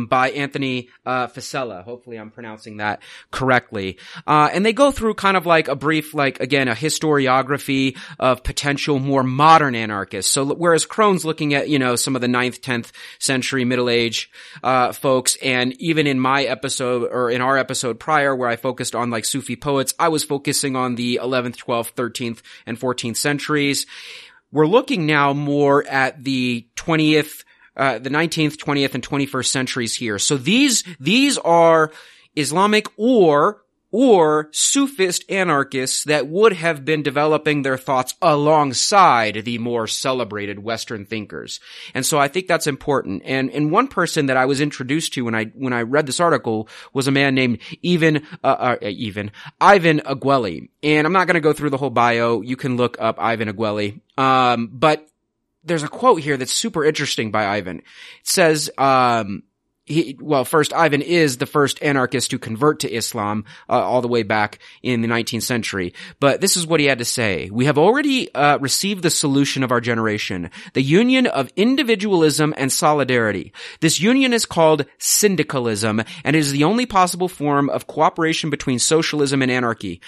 by Anthony Facella. Hopefully I'm pronouncing that correctly. And they go through kind of like a brief, a historiography of potential more modern anarchists. So whereas Crone's looking at, some of the 9th, 10th century Middle Age folks, and even in my episode, or in our episode prior where I focused on Sufi poets, I was focusing on the 11th, 12th, 13th, and 14th centuries. We're looking now more at the 19th, 20th, and 21st centuries here. So these are Islamic or Sufist anarchists that would have been developing their thoughts alongside the more celebrated Western thinkers. And so I think that's important. And one person that I was introduced to when I read this article was a man named Ivan Agueli. And I'm not going to go through the whole bio. You can look up Ivan Agueli. But there's a quote here that's super interesting by Ivan. It says, Ivan is the first anarchist to convert to Islam all the way back in the 19th century. But this is what he had to say. We have already received the solution of our generation, the union of individualism and solidarity. This union is called syndicalism, and it is the only possible form of cooperation between socialism and anarchy.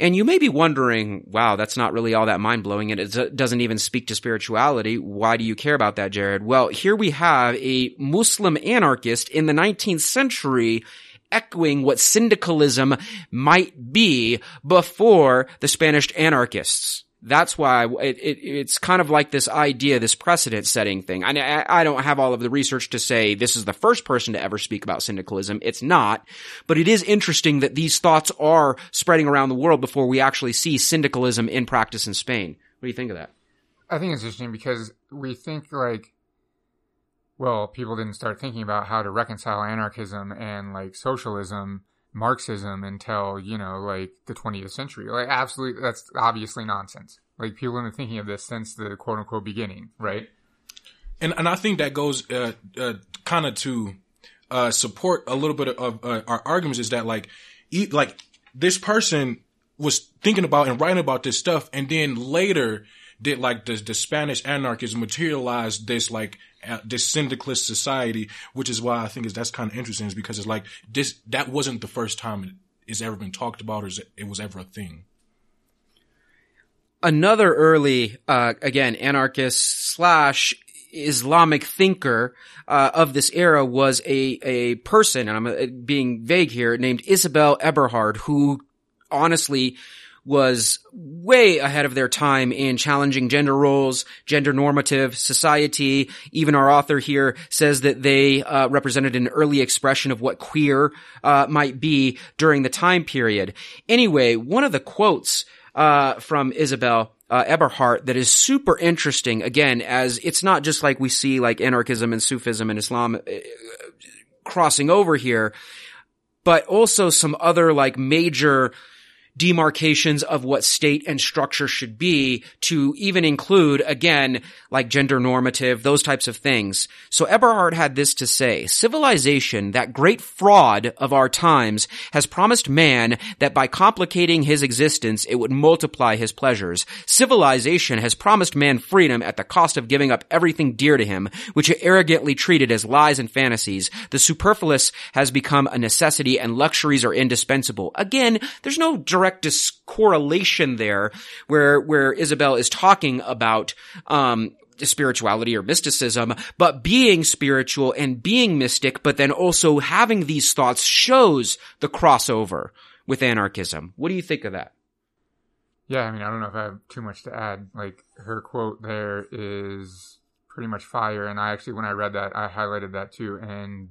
And you may be wondering, wow, that's not really all that mind-blowing, and it doesn't even speak to spirituality. Why do you care about that, Jared? Well, here we have a Muslim anarchist in the 19th century echoing what syndicalism might be before the Spanish anarchists. That's why it's kind of like this idea, this precedent-setting thing. I don't have all of the research to say this is the first person to ever speak about syndicalism. It's not. But it is interesting that these thoughts are spreading around the world before we actually see syndicalism in practice in Spain. What do you think of that? I think it's interesting because we think people didn't start thinking about how to reconcile anarchism and socialism, Marxism until, the 20th century. Absolutely, that's obviously nonsense. People have been thinking of this since the quote unquote beginning, right? And I think that goes, kind of to, support a little bit of our arguments is that this person was thinking about and writing about this stuff, and then later did the Spanish anarchists materialize this this syndicalist society, which is why I think that's kind of interesting, is because it's that wasn't the first time it's ever been talked about, or it was ever a thing. Another early, anarchist / Islamic thinker of this era was a person, and I'm being vague here, named Isabel Eberhardt, who honestly was way ahead of their time in challenging gender roles, gender normative society. Even our author here says that they represented an early expression of what queer might be during the time period. Anyway, one of the quotes from Isabel Eberhardt that is super interesting, again, as it's not just like we see like anarchism and Sufism and Islam crossing over here, but also some other like major demarcations of what state and structure should be, to even include, again, like gender normative, those types of things. So Eberhardt had this to say: civilization, that great fraud of our times, has promised man that by complicating his existence, it would multiply his pleasures. Civilization has promised man freedom at the cost of giving up everything dear to him, which it arrogantly treated as lies and fantasies. The superfluous has become a necessity, and luxuries are indispensable. Again, there's no direct correlation there where Isabel is talking about spirituality or mysticism, but being spiritual and being mystic, but then also having these thoughts shows the crossover with anarchism. What do you think of that? Yeah, I mean, I don't know if I have too much to add. Like, her quote there is pretty much fire, and I actually, when I read that, I highlighted that too and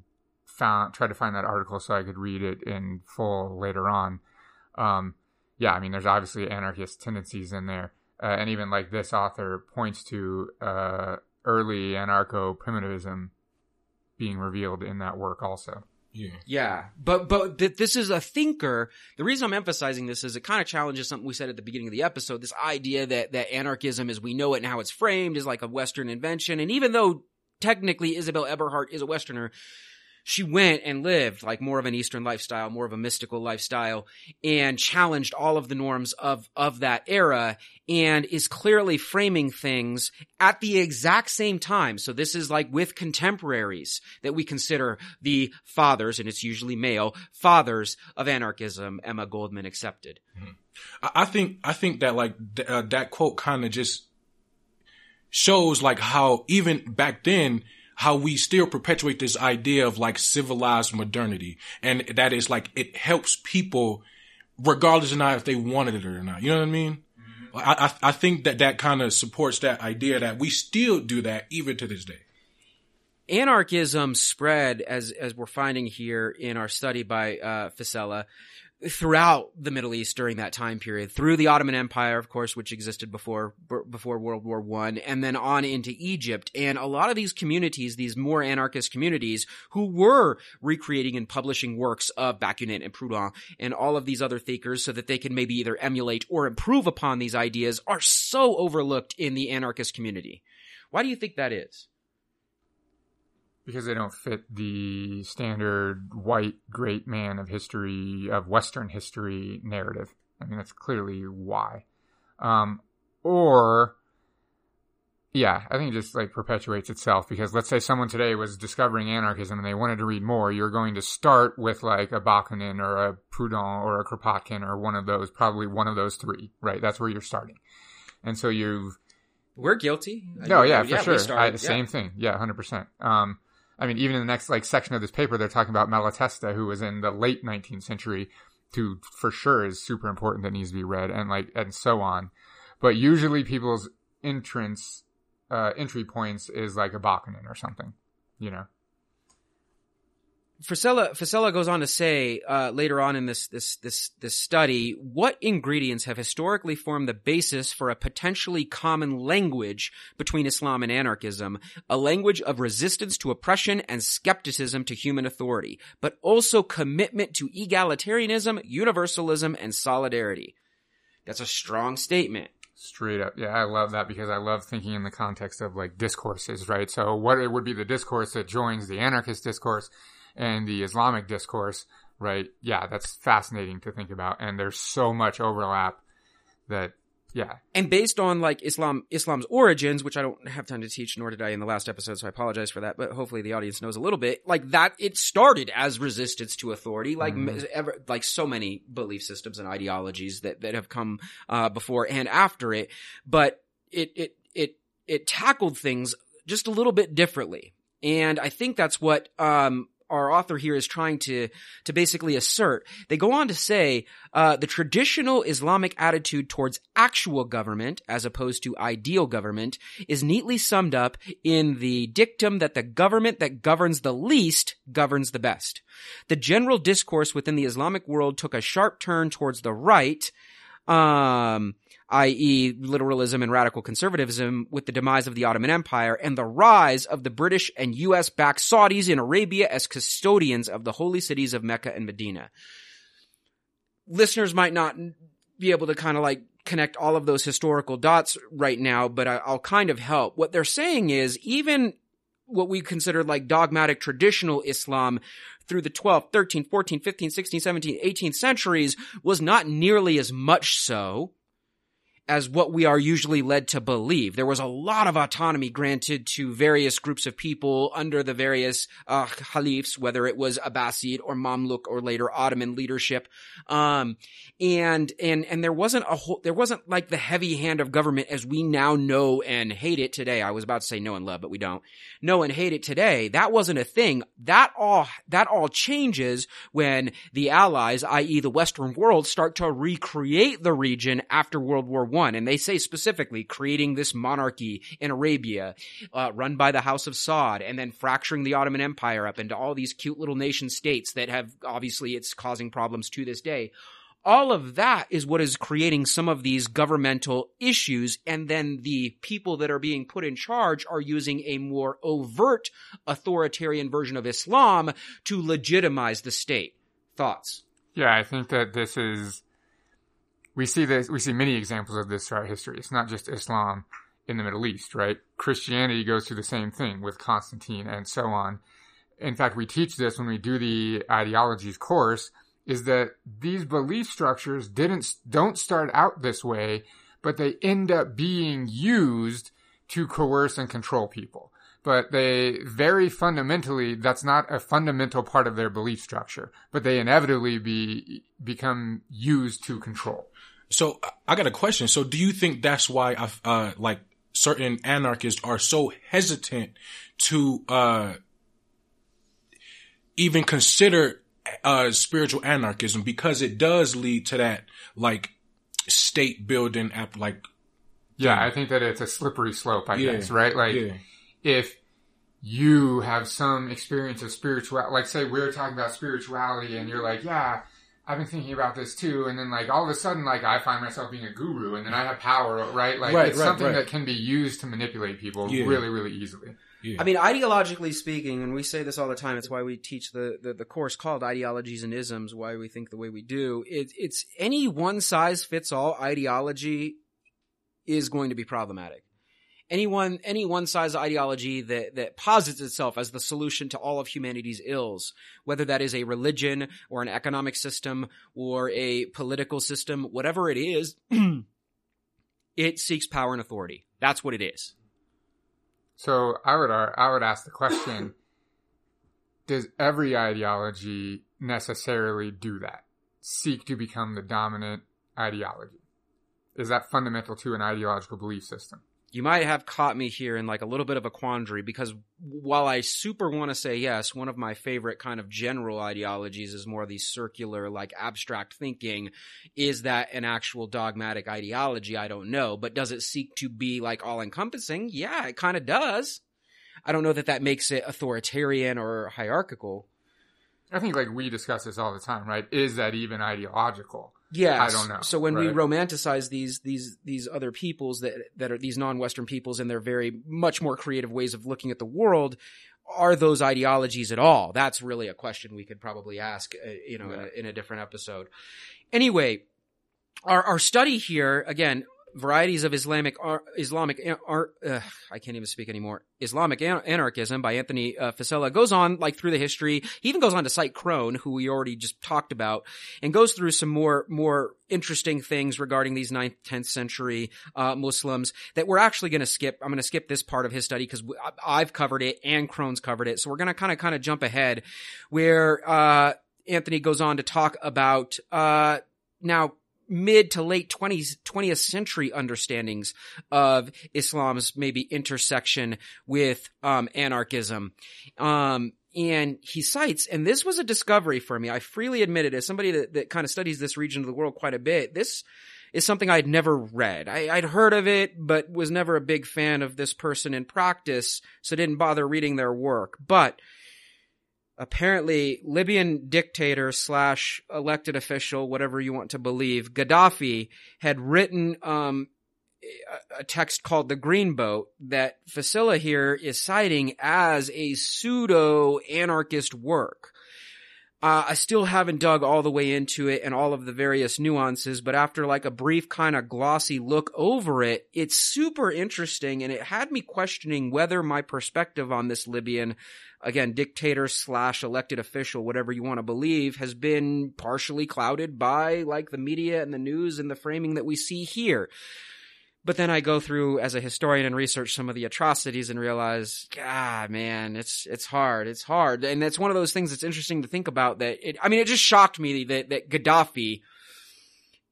tried to find that article so I could read it in full later on. Yeah, I mean, there's obviously anarchist tendencies in there. And even like this author points to early anarcho-primitivism being revealed in that work also. Yeah. Yeah. But this is a thinker. The reason I'm emphasizing this is it kind of challenges something we said at the beginning of the episode. This idea that anarchism as we know it and how it's framed is like a Western invention. And even though technically Isabel Eberhardt is a Westerner, she went and lived like more of an Eastern lifestyle, more of a mystical lifestyle, and challenged all of the norms of that era, and is clearly framing things at the exact same time. So this is like with contemporaries that we consider the fathers, and it's usually male, fathers of anarchism, Emma Goldman accepted. Mm-hmm. I think that like that quote kind of just shows like how even back then, how we still perpetuate this idea of like civilized modernity. And that is like, it helps people regardless of not if they wanted it or not. You know what I mean? Mm-hmm. I think that kind of supports that idea that we still do that even to this day. Anarchism spread, as we're finding here in our study by Facella, throughout the Middle East during that time period, through the Ottoman Empire, of course, which existed before World War I, and then on into Egypt. And a lot of these communities, these more anarchist communities, who were recreating and publishing works of Bakunin and Proudhon and all of these other thinkers so that they can maybe either emulate or improve upon these ideas, are so overlooked in the anarchist community. Why do you think that is? Because they don't fit the standard white great man of history, of Western history narrative. I mean, that's clearly why. I think it just like perpetuates itself, because let's say someone today was discovering anarchism and they wanted to read more. You're going to start with like a Bakunin or a Proudhon or a Kropotkin or one of those, probably one of those three, right? That's where you're starting. And so we're guilty. No, yeah, for sure. Same thing. Yeah, 100%. I mean, even in the next like section of this paper, they're talking about Malatesta, who was in the late 19th century, who for sure is super important, that needs to be read, and like, and so on. But usually people's entry points is like a Bakunin or something, you know? Facella goes on to say, later on in this study, what ingredients have historically formed the basis for a potentially common language between Islam and anarchism, a language of resistance to oppression and skepticism to human authority, but also commitment to egalitarianism, universalism, and solidarity? That's a strong statement. Straight up. Yeah, I love that, because I love thinking in the context of like discourses, right? So what it would be the discourse that joins the anarchist discourse and the Islamic discourse, right? Yeah, that's fascinating to think about. And there's so much overlap that, yeah. And based on like Islam's origins, which I don't have time to teach, nor did I in the last episode, so I apologize for that, but hopefully the audience knows a little bit, like that it started as resistance to authority, like like so many belief systems and ideologies that have come before and after it, but it tackled things just a little bit differently. And I think that's what our author here is trying to basically assert. They go on to say, the traditional Islamic attitude towards actual government, as opposed to ideal government, is neatly summed up in the dictum that the government that governs the least governs the best. The general discourse within the Islamic world took a sharp turn towards the right i.e. literalism and radical conservatism with the demise of the Ottoman Empire and the rise of the British and U.S.-backed Saudis in Arabia as custodians of the holy cities of Mecca and Medina. Listeners might not be able to kind of like connect all of those historical dots right now, but I'll kind of help. What they're saying is even what we consider like dogmatic traditional Islam through the 12th, 13th, 14th, 15th, 16th, 17th, 18th centuries was not nearly as much so as what we are usually led to believe. There was a lot of autonomy granted to various groups of people under the various caliphs, whether it was Abbasid or Mamluk or later Ottoman leadership. And there wasn't a whole, there wasn't like the heavy hand of government as we now know and hate it today. I was about to say know and love, but we don't. Know and hate it today. That wasn't a thing. That all changes when the allies, i.e. the Western world, start to recreate the region after World War I. And they say specifically creating this monarchy in Arabia run by the House of Saud and then fracturing the Ottoman Empire up into all these cute little nation states that have obviously it's causing problems to this day. All of that is what is creating some of these governmental issues, and then the people that are being put in charge are using a more overt authoritarian version of Islam to legitimize the state. Thoughts? Yeah, I think that this is... We see this. We see many examples of this throughout history. It's not just Islam in the Middle East, right? Christianity goes through the same thing with Constantine and so on. In fact, we teach this when we do the ideologies course, is that these belief structures don't start out this way, but they end up being used to coerce and control people. But they very fundamentally, that's not a fundamental part of their belief structure, but they inevitably become used to control. So I got a question. So do you think that's why like certain anarchists are so hesitant to even consider spiritual anarchism, because it does lead to that like state building app, like? Yeah, I think that it's a slippery slope, I guess, right? Like if you have some experience of spirituality, like say we're talking about spirituality and you're like, yeah, I've been thinking about this too, and then like all of a sudden like I find myself being a guru and then I have power, right? Like it's something that can be used to manipulate people really, really easily. Yeah. I mean, ideologically speaking, and we say this all the time, it's why we teach the course called Ideologies and Isms, why we think the way we do. It's any one size fits all ideology is going to be problematic. Any one size ideology that posits itself as the solution to all of humanity's ills, whether that is a religion or an economic system or a political system, whatever it is, it seeks power and authority. That's what it is. So I would ask the question, does every ideology necessarily do that? Seek to become the dominant ideology? Is that fundamental to an ideological belief system? You might have caught me here in like a little bit of a quandary, because while I super want to say yes, one of my favorite kind of general ideologies is more the circular, like abstract thinking. Is that an actual dogmatic ideology? I don't know. But does it seek to be like all encompassing? Yeah, it kind of does. I don't know that makes it authoritarian or hierarchical. I think like we discuss this all the time, right? Is that even ideological? Yeah, I don't know. So when we romanticize these other peoples that are these non-Western peoples and their very much more creative ways of looking at the world, are those ideologies at all? That's really a question we could probably ask, in a different episode. Anyway, our study here again. Varieties of Islamic Anarchism by Anthony Facella goes on like through the history. He even goes on to cite Crone, who we already just talked about, and goes through some more interesting things regarding these 9th, 10th century Muslims that we're actually going to skip. I'm going to skip this part of his study because I've covered it and Crone's covered it. So we're going to kind of jump ahead where Anthony goes on to talk about now mid to late 20th century understandings of Islam's maybe intersection with anarchism. And he cites, and this was a discovery for me, I freely admit it, as somebody that kind of studies this region of the world quite a bit, this is something I'd never read. I'd heard of it, but was never a big fan of this person in practice, so didn't bother reading their work. But apparently Libyan dictator slash elected official, whatever you want to believe, Gaddafi had written a text called The Green Book that Facella here is citing as a pseudo-anarchist work. I still haven't dug all the way into it and all of the various nuances, but after like a brief kind of glossy look over it, it's super interesting, and it had me questioning whether my perspective on this Libyan, again, dictator slash elected official, whatever you want to believe, has been partially clouded by like the media and the news and the framing that we see here. But then I go through as a historian and research some of the atrocities and realize, God, man, it's hard. And that's one of those things that's interesting to think about. It just shocked me that Gaddafi,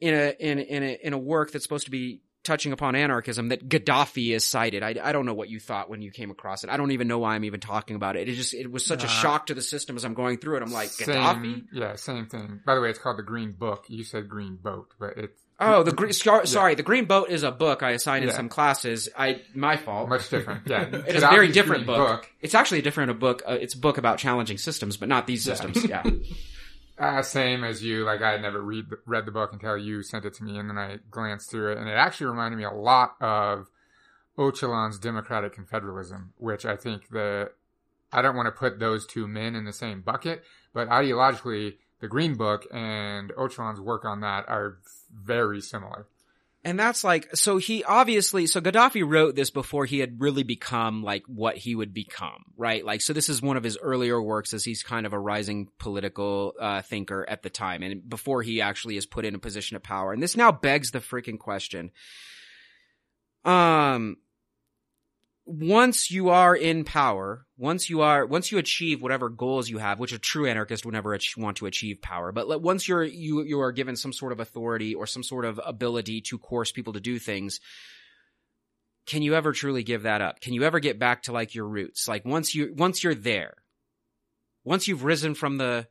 in a work that's supposed to be touching upon anarchism, that Gaddafi is cited. I don't know what you thought when you came across it. I don't even know why I'm even talking about it. It was such a shock to the system as I'm going through it. I'm like, Gaddafi? Yeah, same thing. By the way, it's called The Green Book. You said Green Boat, but it's... Oh, The Green Boat is a book I assigned in some classes. My fault. Much different. Yeah. It's a very different book. It's actually a different book. It's a book about challenging systems, but not these systems. Yeah. Same as you. Like, I had never read the book until you sent it to me, and then I glanced through it, and it actually reminded me a lot of Öcalan's Democratic Confederalism, which I think I don't want to put those two men in the same bucket, but ideologically, The Green Book and Öcalan's work on that are very similar. And that's like, so Gaddafi wrote this before he had really become like what he would become, right? Like, so this is one of his earlier works as he's kind of a rising political thinker at the time, and before he actually is put in a position of power. And this now begs the freaking question. Once you are in power, once you achieve whatever goals you have, which a true anarchist would never want to achieve power, but once you are given some sort of authority or some sort of ability to coerce people to do things, can you ever truly give that up? Can you ever get back to like your roots? Like once you're there, once you've risen from the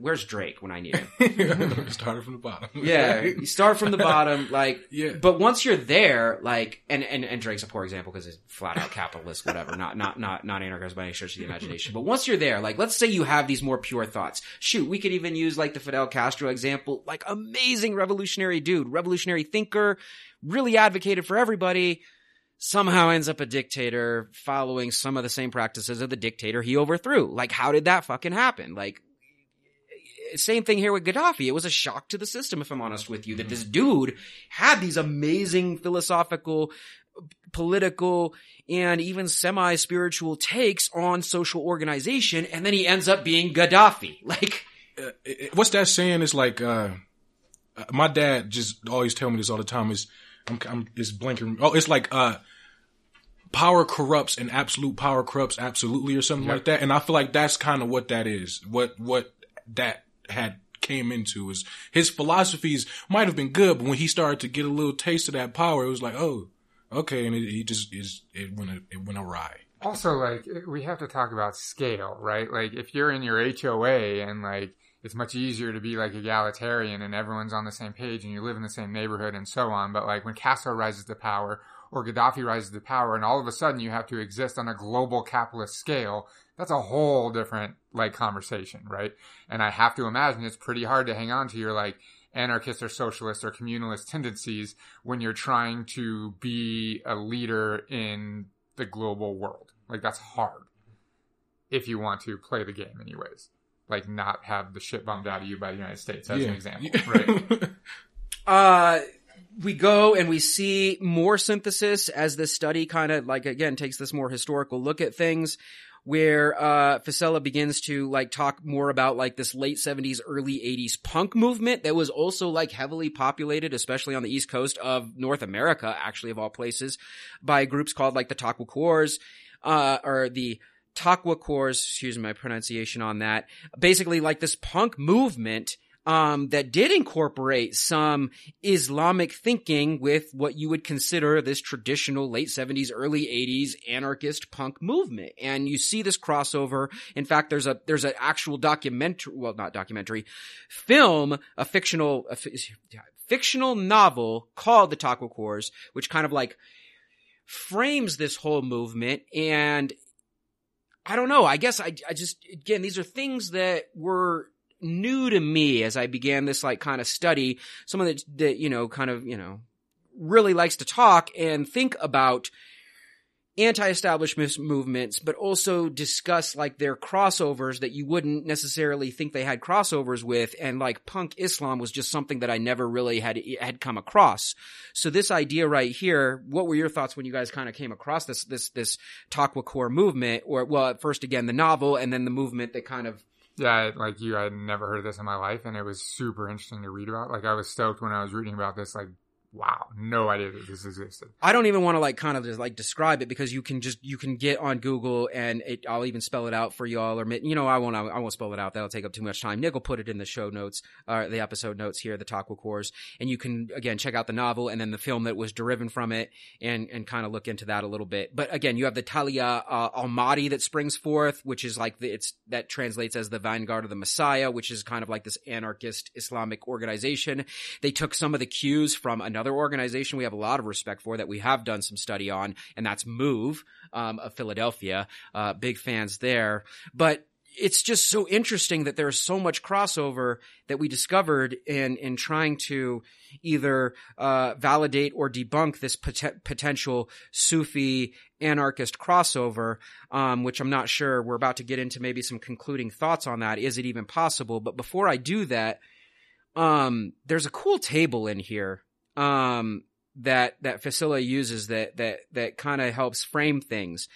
where's Drake when I need him? Started from the bottom. Yeah, you start from the bottom, like. Yeah. But once you're there, like, and Drake's a poor example because he's flat out capitalist, whatever. Not anarchist by any stretch of the imagination. But once you're there, like, let's say you have these more pure thoughts. Shoot, we could even use like the Fidel Castro example, like amazing revolutionary dude, revolutionary thinker, really advocated for everybody. Somehow ends up a dictator following some of the same practices of the dictator he overthrew. Like, how did that fucking happen? Like. Same thing here with Gaddafi. It was a shock to the system, if I'm honest with you, that this dude had these amazing philosophical, political, and even semi-spiritual takes on social organization, and then he ends up being Gaddafi. Like, what's that saying? It's like, my dad just always tell me this all the time. It's blanking. Oh, it's like, power corrupts and absolute power corrupts absolutely, or something like that. And I feel like that's kind of what that is. What that had came into is his philosophies might have been good, but when he started to get a little taste of that power, it was like, oh, okay, and it went awry. Also, like, we have to talk about scale, right? Like, if you're in your HOA and like it's much easier to be like egalitarian and everyone's on the same page and you live in the same neighborhood and so on, but like when Castro rises to power or Gaddafi rises to power and all of a sudden you have to exist on a global capitalist scale, that's a whole different, like, conversation, right? And I have to imagine it's pretty hard to hang on to your, like, anarchist or socialist or communalist tendencies when you're trying to be a leader in the global world. Like, that's hard if you want to play the game anyways. Like, not have the shit bombed out of you by the United States, as an example, right? We go and we see more synthesis as this study kind of, like, again, takes this more historical look at things, where Facella begins to like talk more about like this late 70s, early 80s punk movement that was also like heavily populated, especially on the East Coast of North America, actually of all places, by groups called like the Taqwacores, or the Taqwacores, excuse my pronunciation on that, basically like this punk movement that did incorporate some Islamic thinking with what you would consider this traditional late 70s, early 80s anarchist punk movement. And you see this crossover. In fact, there's an actual documentary, well, not documentary, film, a fictional novel called The Taqwacores, which kind of like frames this whole movement. And I don't know. I guess I just, again, these are things that were new to me as I began this, like, kind of study. Someone that, you know, kind of, you know, really likes to talk and think about anti-establishment movements, but also discuss, like, their crossovers that you wouldn't necessarily think they had crossovers with. And, like, punk Islam was just something that I never really had come across. So this idea right here, what were your thoughts when you guys kind of came across this Taqwacores movement, or, well, at first, again, the novel and then the movement that kind of... Yeah, like you, I had never heard of this in my life, and it was super interesting to read about. Like, I was stoked when I was reading about this, like, wow, no idea that this existed. I don't even want to, like, kind of just, like, describe it, because you can get on Google and I'll even spell it out for y'all, or, you know, I won't spell it out. That'll take up too much time. Nick will put it in the show notes, the episode notes here, the Taqwacores, and you can, again, check out the novel and then the film that was driven from it and kind of look into that a little bit. But again, you have the Talia Al-Mahdi that springs forth, which is like that translates as the Vanguard of the Messiah, which is kind of like this anarchist Islamic organization. They took some of the cues from another organization we have a lot of respect for that we have done some study on, and that's MOVE of Philadelphia. Big fans there. But it's just so interesting that there's so much crossover that we discovered in trying to either validate or debunk this potential Sufi anarchist crossover, which I'm not sure. We're about to get into maybe some concluding thoughts on that. Is it even possible? But before I do that, there's a cool table in here that Facella uses that kind of helps frame things.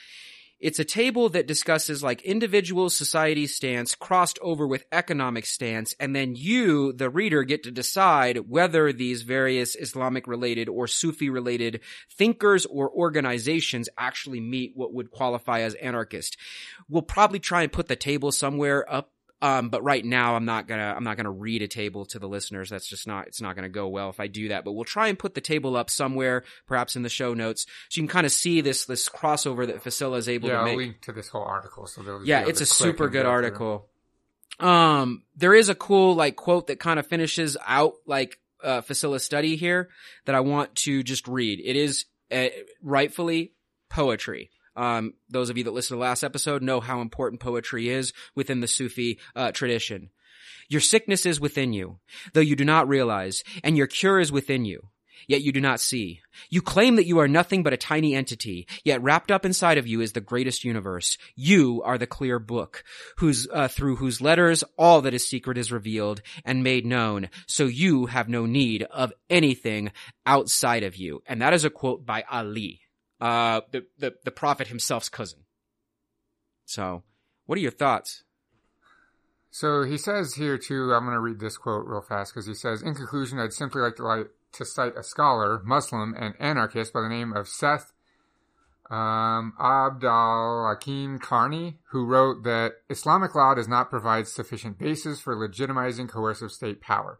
It's a table that discusses, like, individual society stance crossed over with economic stance, and then you, the reader, get to decide whether these various Islamic-related or Sufi-related thinkers or organizations actually meet what would qualify as anarchist. We'll probably try and put the table somewhere up. But right now I'm not gonna read a table to the listeners. That's just it's not gonna go well if I do that, but we'll try and put the table up somewhere, perhaps in the show notes, so you can kind of see this crossover that Facella is able to make. Yeah, I'll link to this whole article. So yeah, it's a super good article. There is a cool, like, quote that kind of finishes out, like, Facella's study here that I want to just read. It is rightfully poetry. Those of you that listened to last episode know how important poetry is within the Sufi tradition. Your sickness is within you, though you do not realize, and your cure is within you, yet you do not see. You claim that you are nothing but a tiny entity, yet wrapped up inside of you is the greatest universe. You are the clear book, through whose letters all that is secret is revealed and made known, so you have no need of anything outside of you. And that is a quote by Ali, the prophet himself's cousin. So, what are your thoughts? So he says here too, I'm going to read this quote real fast because he says, in conclusion, I'd simply like to cite a scholar, Muslim and anarchist by the name of Seth Abd al-Hakim Karni, who wrote that Islamic law does not provide sufficient basis for legitimizing coercive state power,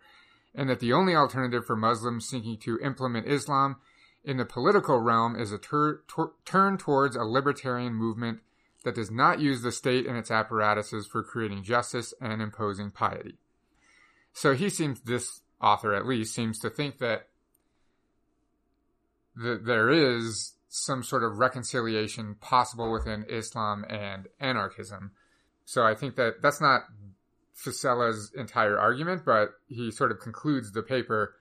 and that the only alternative for Muslims seeking to implement Islam in the political realm is a turn towards a libertarian movement that does not use the state and its apparatuses for creating justice and imposing piety. So this author at least, seems to think that there is some sort of reconciliation possible within Islam and anarchism. So I think that that's not Facella's entire argument, but he sort of concludes the paper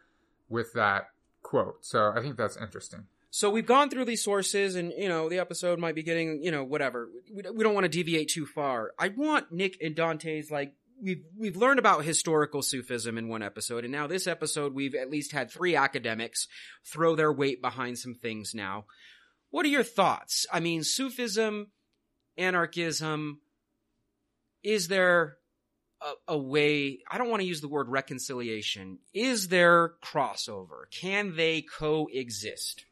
with that quote. So I think that's interesting. So we've gone through these sources, and, you know, the episode might be getting, you know, whatever. We don't want to deviate too far. I want Nick and Dante's, like, we've learned about historical Sufism in one episode, and now this episode we've at least had three academics throw their weight behind some things now. What are your thoughts? I mean, Sufism, anarchism, is there a way, I don't want to use the word reconciliation. Is there crossover? Can they coexist?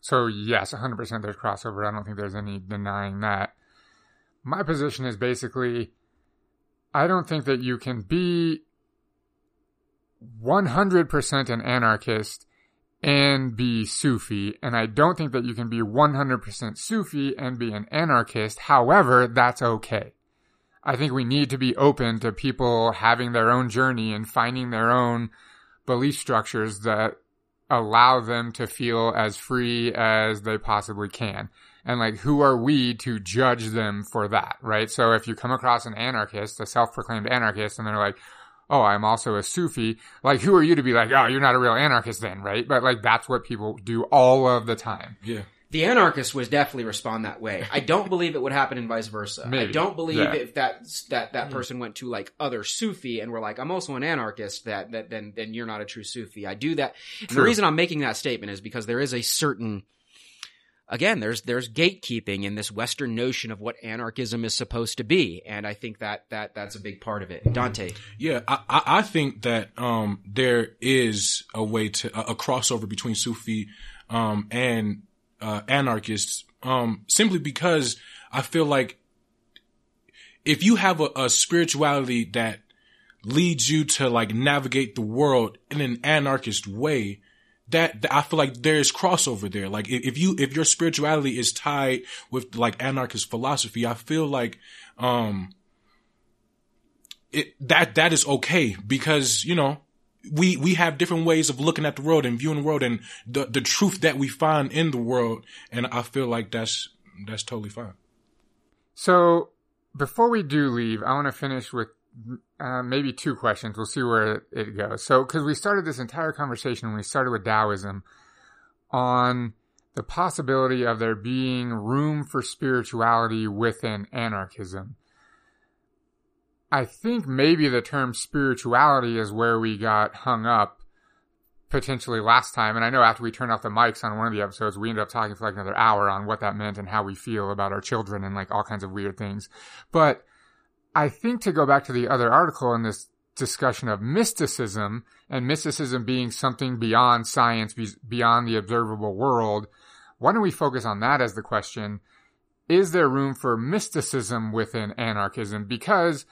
So yes, 100% there's crossover. I don't think there's any denying that. My position is basically, I don't think that you can be 100% an anarchist and be Sufi. And I don't think that you can be 100% Sufi and be an anarchist. However, that's okay. I think we need to be open to people having their own journey and finding their own belief structures that allow them to feel as free as they possibly can. And like, who are we to judge them for that, right? So if you come across an anarchist, a self-proclaimed anarchist, and they're like, oh, I'm also a Sufi, like, who are you to be like, oh, you're not a real anarchist then, right? But like, that's what people do all of the time. Yeah. The anarchist would definitely respond that way. I don't believe it would happen and vice versa. Maybe. I don't believe if that person went to like other Sufi and were like, I'm also an anarchist, then you're not a true Sufi. I do that. And the reason I'm making that statement is because there is a certain, again, there's gatekeeping in this Western notion of what anarchism is supposed to be. And I think that's a big part of it. Dante. Yeah. I think that, there is a way to, a crossover between Sufi, and anarchists, simply because I feel like if you have a spirituality that leads you to like navigate the world in an anarchist way, that I feel like there's crossover there. Like if your spirituality is tied with like anarchist philosophy, I feel like, that is okay because, you know, we have different ways of looking at the world and viewing the world and the truth that we find in the world. And I feel like that's totally fine. So before we do leave, I want to finish with maybe two questions. We'll see where it goes. So, because we started this entire conversation when we started with Taoism on the possibility of there being room for spirituality within anarchism. I think maybe the term spirituality is where we got hung up potentially last time. And I know after we turned off the mics on one of the episodes, we ended up talking for like another hour on what that meant and how we feel about our children and like all kinds of weird things. But I think to go back to the other article in this discussion of mysticism and mysticism being something beyond science, beyond the observable world, why don't we focus on that as the question? Is there room for mysticism within anarchism? Because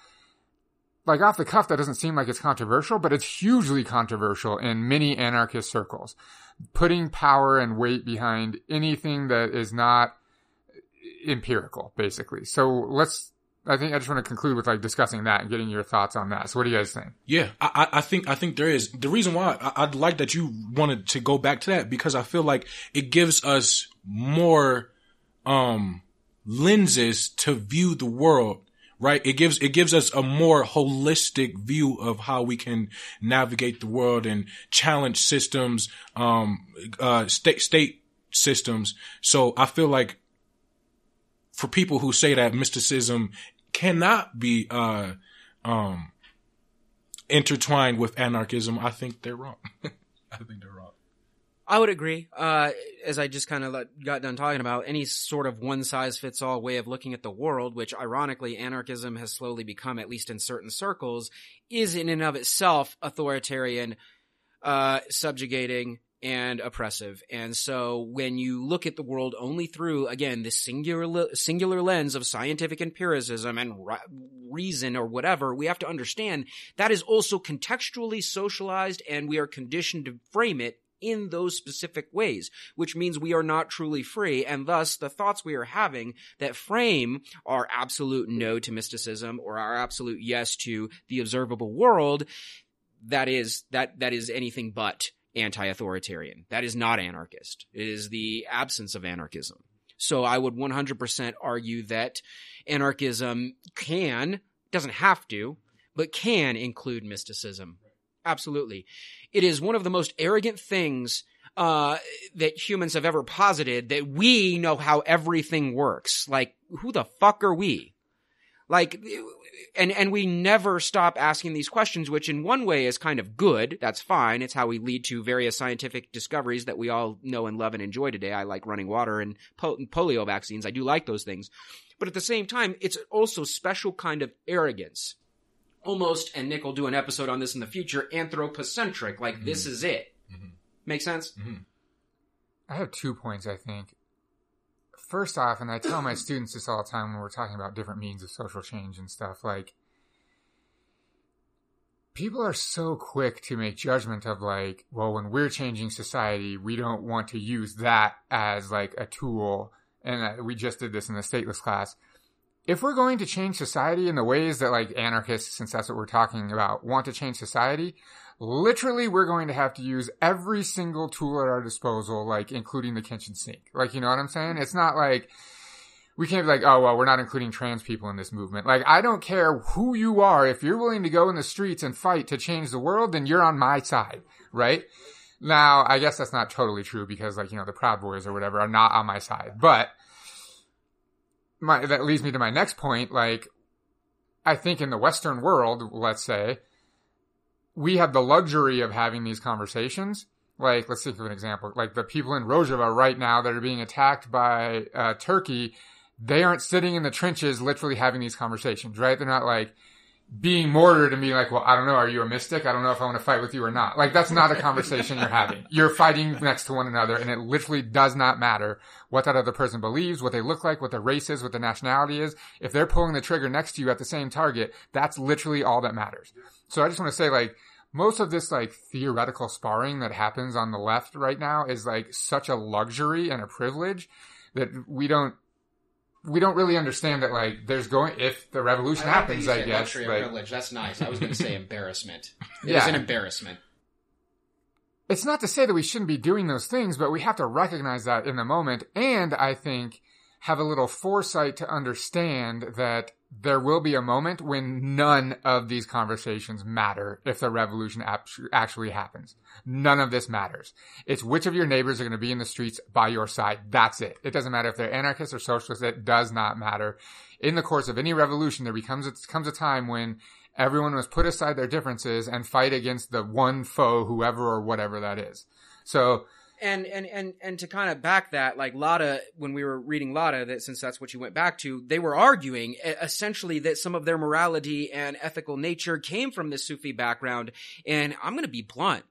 like off the cuff, that doesn't seem like it's controversial, but it's hugely controversial in many anarchist circles. Putting power and weight behind anything that is not empirical, basically. So I just want to conclude with like discussing that and getting your thoughts on that. So what do you guys think? Yeah, I think there is. The reason why I'd like that you wanted to go back to that, because I feel like it gives us more, lenses to view the world. Right. It gives us a more holistic view of how we can navigate the world and challenge systems, state systems. So I feel like for people who say that mysticism cannot be, intertwined with anarchism, I think they're wrong. I would agree. As I just kind of got done talking about, any sort of one-size-fits-all way of looking at the world, which ironically anarchism has slowly become, at least in certain circles, is in and of itself authoritarian, subjugating, and oppressive. And so when you look at the world only through, again, this singular lens of scientific empiricism and reason or whatever, we have to understand that is also contextually socialized and we are conditioned to frame it in those specific ways, which means we are not truly free, and thus the thoughts we are having that frame our absolute no to mysticism or our absolute yes to the observable world, that is anything but anti-authoritarian. That is not anarchist. It is the absence of anarchism. So I would 100% argue that anarchism doesn't have to, but can include mysticism. Absolutely. It is one of the most arrogant things that humans have ever posited, that we know how everything works. Like, who the fuck are we? Like, and we never stop asking these questions, which in one way is kind of good. That's fine. It's how we lead to various scientific discoveries that we all know and love and enjoy today. I like running water and polio vaccines. I do like those things. But at the same time, it's also special kind of arrogance. Almost, and Nick will do an episode on this in the future, anthropocentric, like this is it. Mm-hmm. Make sense? Mm-hmm. I have 2 points, I think. First off, and I tell my students this all the time when we're talking about different means of social change and stuff, like, people are so quick to make judgment of like, well, when we're changing society, we don't want to use that as like a tool. And we just did this in the stateless class. If we're going to change society in the ways that like anarchists, since that's what we're talking about, want to change society, literally we're going to have to use every single tool at our disposal, like including the kitchen sink. Like, you know what I'm saying? It's not like we can't be like, oh, well, we're not including trans people in this movement. Like, I don't care who you are. If you're willing to go in the streets and fight to change the world, then you're on my side, right? Now, I guess that's not totally true because, like, you know, the Proud Boys or whatever are not on my side. But that leads me to my next point. Like, I think in the Western world, let's say, we have the luxury of having these conversations. Like, let's think of an example. Like, the people in Rojava right now that are being attacked by Turkey, they aren't sitting in the trenches literally having these conversations, right? They're not, like, being mortared and being like, well, I don't know, are you a mystic? I don't know if I want to fight with you or not. Like, that's not a conversation you're having. You're fighting next to one another, and it literally does not matter what that other person believes, what they look like, what their race is, what their nationality is. If they're pulling the trigger next to you at the same target, that's literally all that matters. So I just want to say, like, most of this, like, theoretical sparring that happens on the left right now is, like, such a luxury and a privilege that we don't really understand that, like, there's going, if the revolution happens, I guess. Luxury and privilege. That's nice. I was going to say embarrassment. It's an embarrassment. It's not to say that we shouldn't be doing those things, but we have to recognize that in the moment. And I think have a little foresight to understand that there will be a moment when none of these conversations matter if the revolution actually happens. None of this matters. It's which of your neighbors are going to be in the streets by your side. That's it. It doesn't matter if they're anarchists or socialists. It does not matter. In the course of any revolution, there comes a time when everyone must put aside their differences and fight against the one foe, whoever or whatever that is. So... And to kind of back that, like Ladha, when we were reading Ladha, that since that's what you went back to, they were arguing essentially that some of their morality and ethical nature came from this Sufi background. And I'm going to be blunt.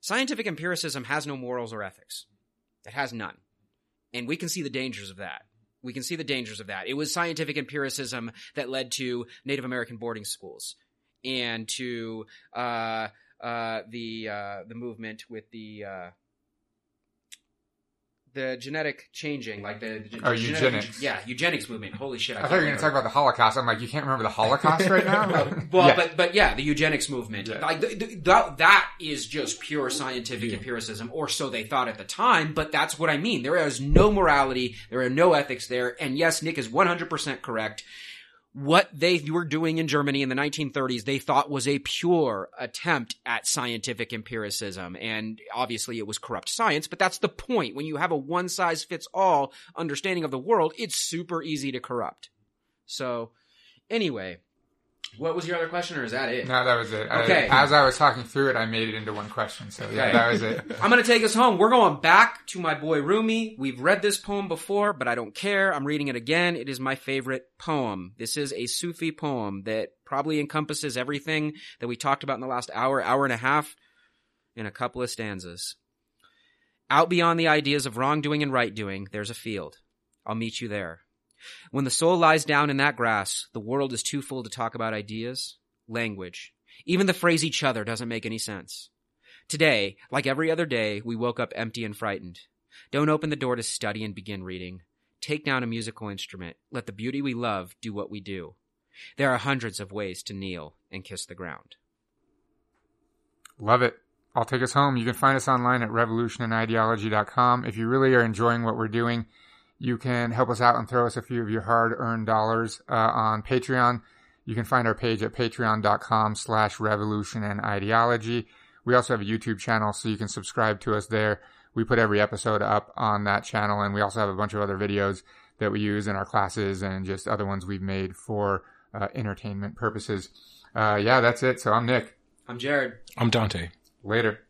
Scientific empiricism has no morals or ethics. It has none. And we can see the dangers of that. We can see the dangers of that. It was scientific empiricism that led to Native American boarding schools and to the movement with the genetic changing, like eugenics. Yeah, eugenics movement. Holy shit. I thought you were going to talk about the Holocaust. I'm like, you can't remember the Holocaust right now? But yeah, the eugenics movement. Yeah. Like that is just pure scientific empiricism, or so they thought at the time, but that's what I mean. There is no morality. There are no ethics there. And yes, Nick is 100% correct. What they were doing in Germany in the 1930s, they thought was a pure attempt at scientific empiricism. And obviously it was corrupt science, but that's the point. When you have a one-size-fits-all understanding of the world, it's super easy to corrupt. So anyway, what was your other question, or is that it? No, that was it. Okay. As I was talking through it, I made it into one question. So yeah, that was it. I'm going to take us home. We're going back to my boy Rumi. We've read this poem before, but I don't care. I'm reading it again. It is my favorite poem. This is a Sufi poem that probably encompasses everything that we talked about in the last hour, hour and a half, in a couple of stanzas. Out beyond the ideas of wrongdoing and right-doing, there's a field. I'll meet you there. When the soul lies down in that grass, the world is too full to talk about ideas, language. Even the phrase each other doesn't make any sense. Today, like every other day, we woke up empty and frightened. Don't open the door to study and begin reading. Take down a musical instrument. Let the beauty we love do what we do. There are hundreds of ways to kneel and kiss the ground. Love it. I'll take us home. You can find us online at revolutionandideology.com. If you really are enjoying what we're doing, you can help us out and throw us a few of your hard-earned dollars on Patreon. You can find our page at patreon.com/revolutionandideology. We also have a YouTube channel, so you can subscribe to us there. We put every episode up on that channel, and we also have a bunch of other videos that we use in our classes and just other ones we've made for entertainment purposes. Yeah, that's it. So I'm Nick. I'm Jared. I'm Dante. Later.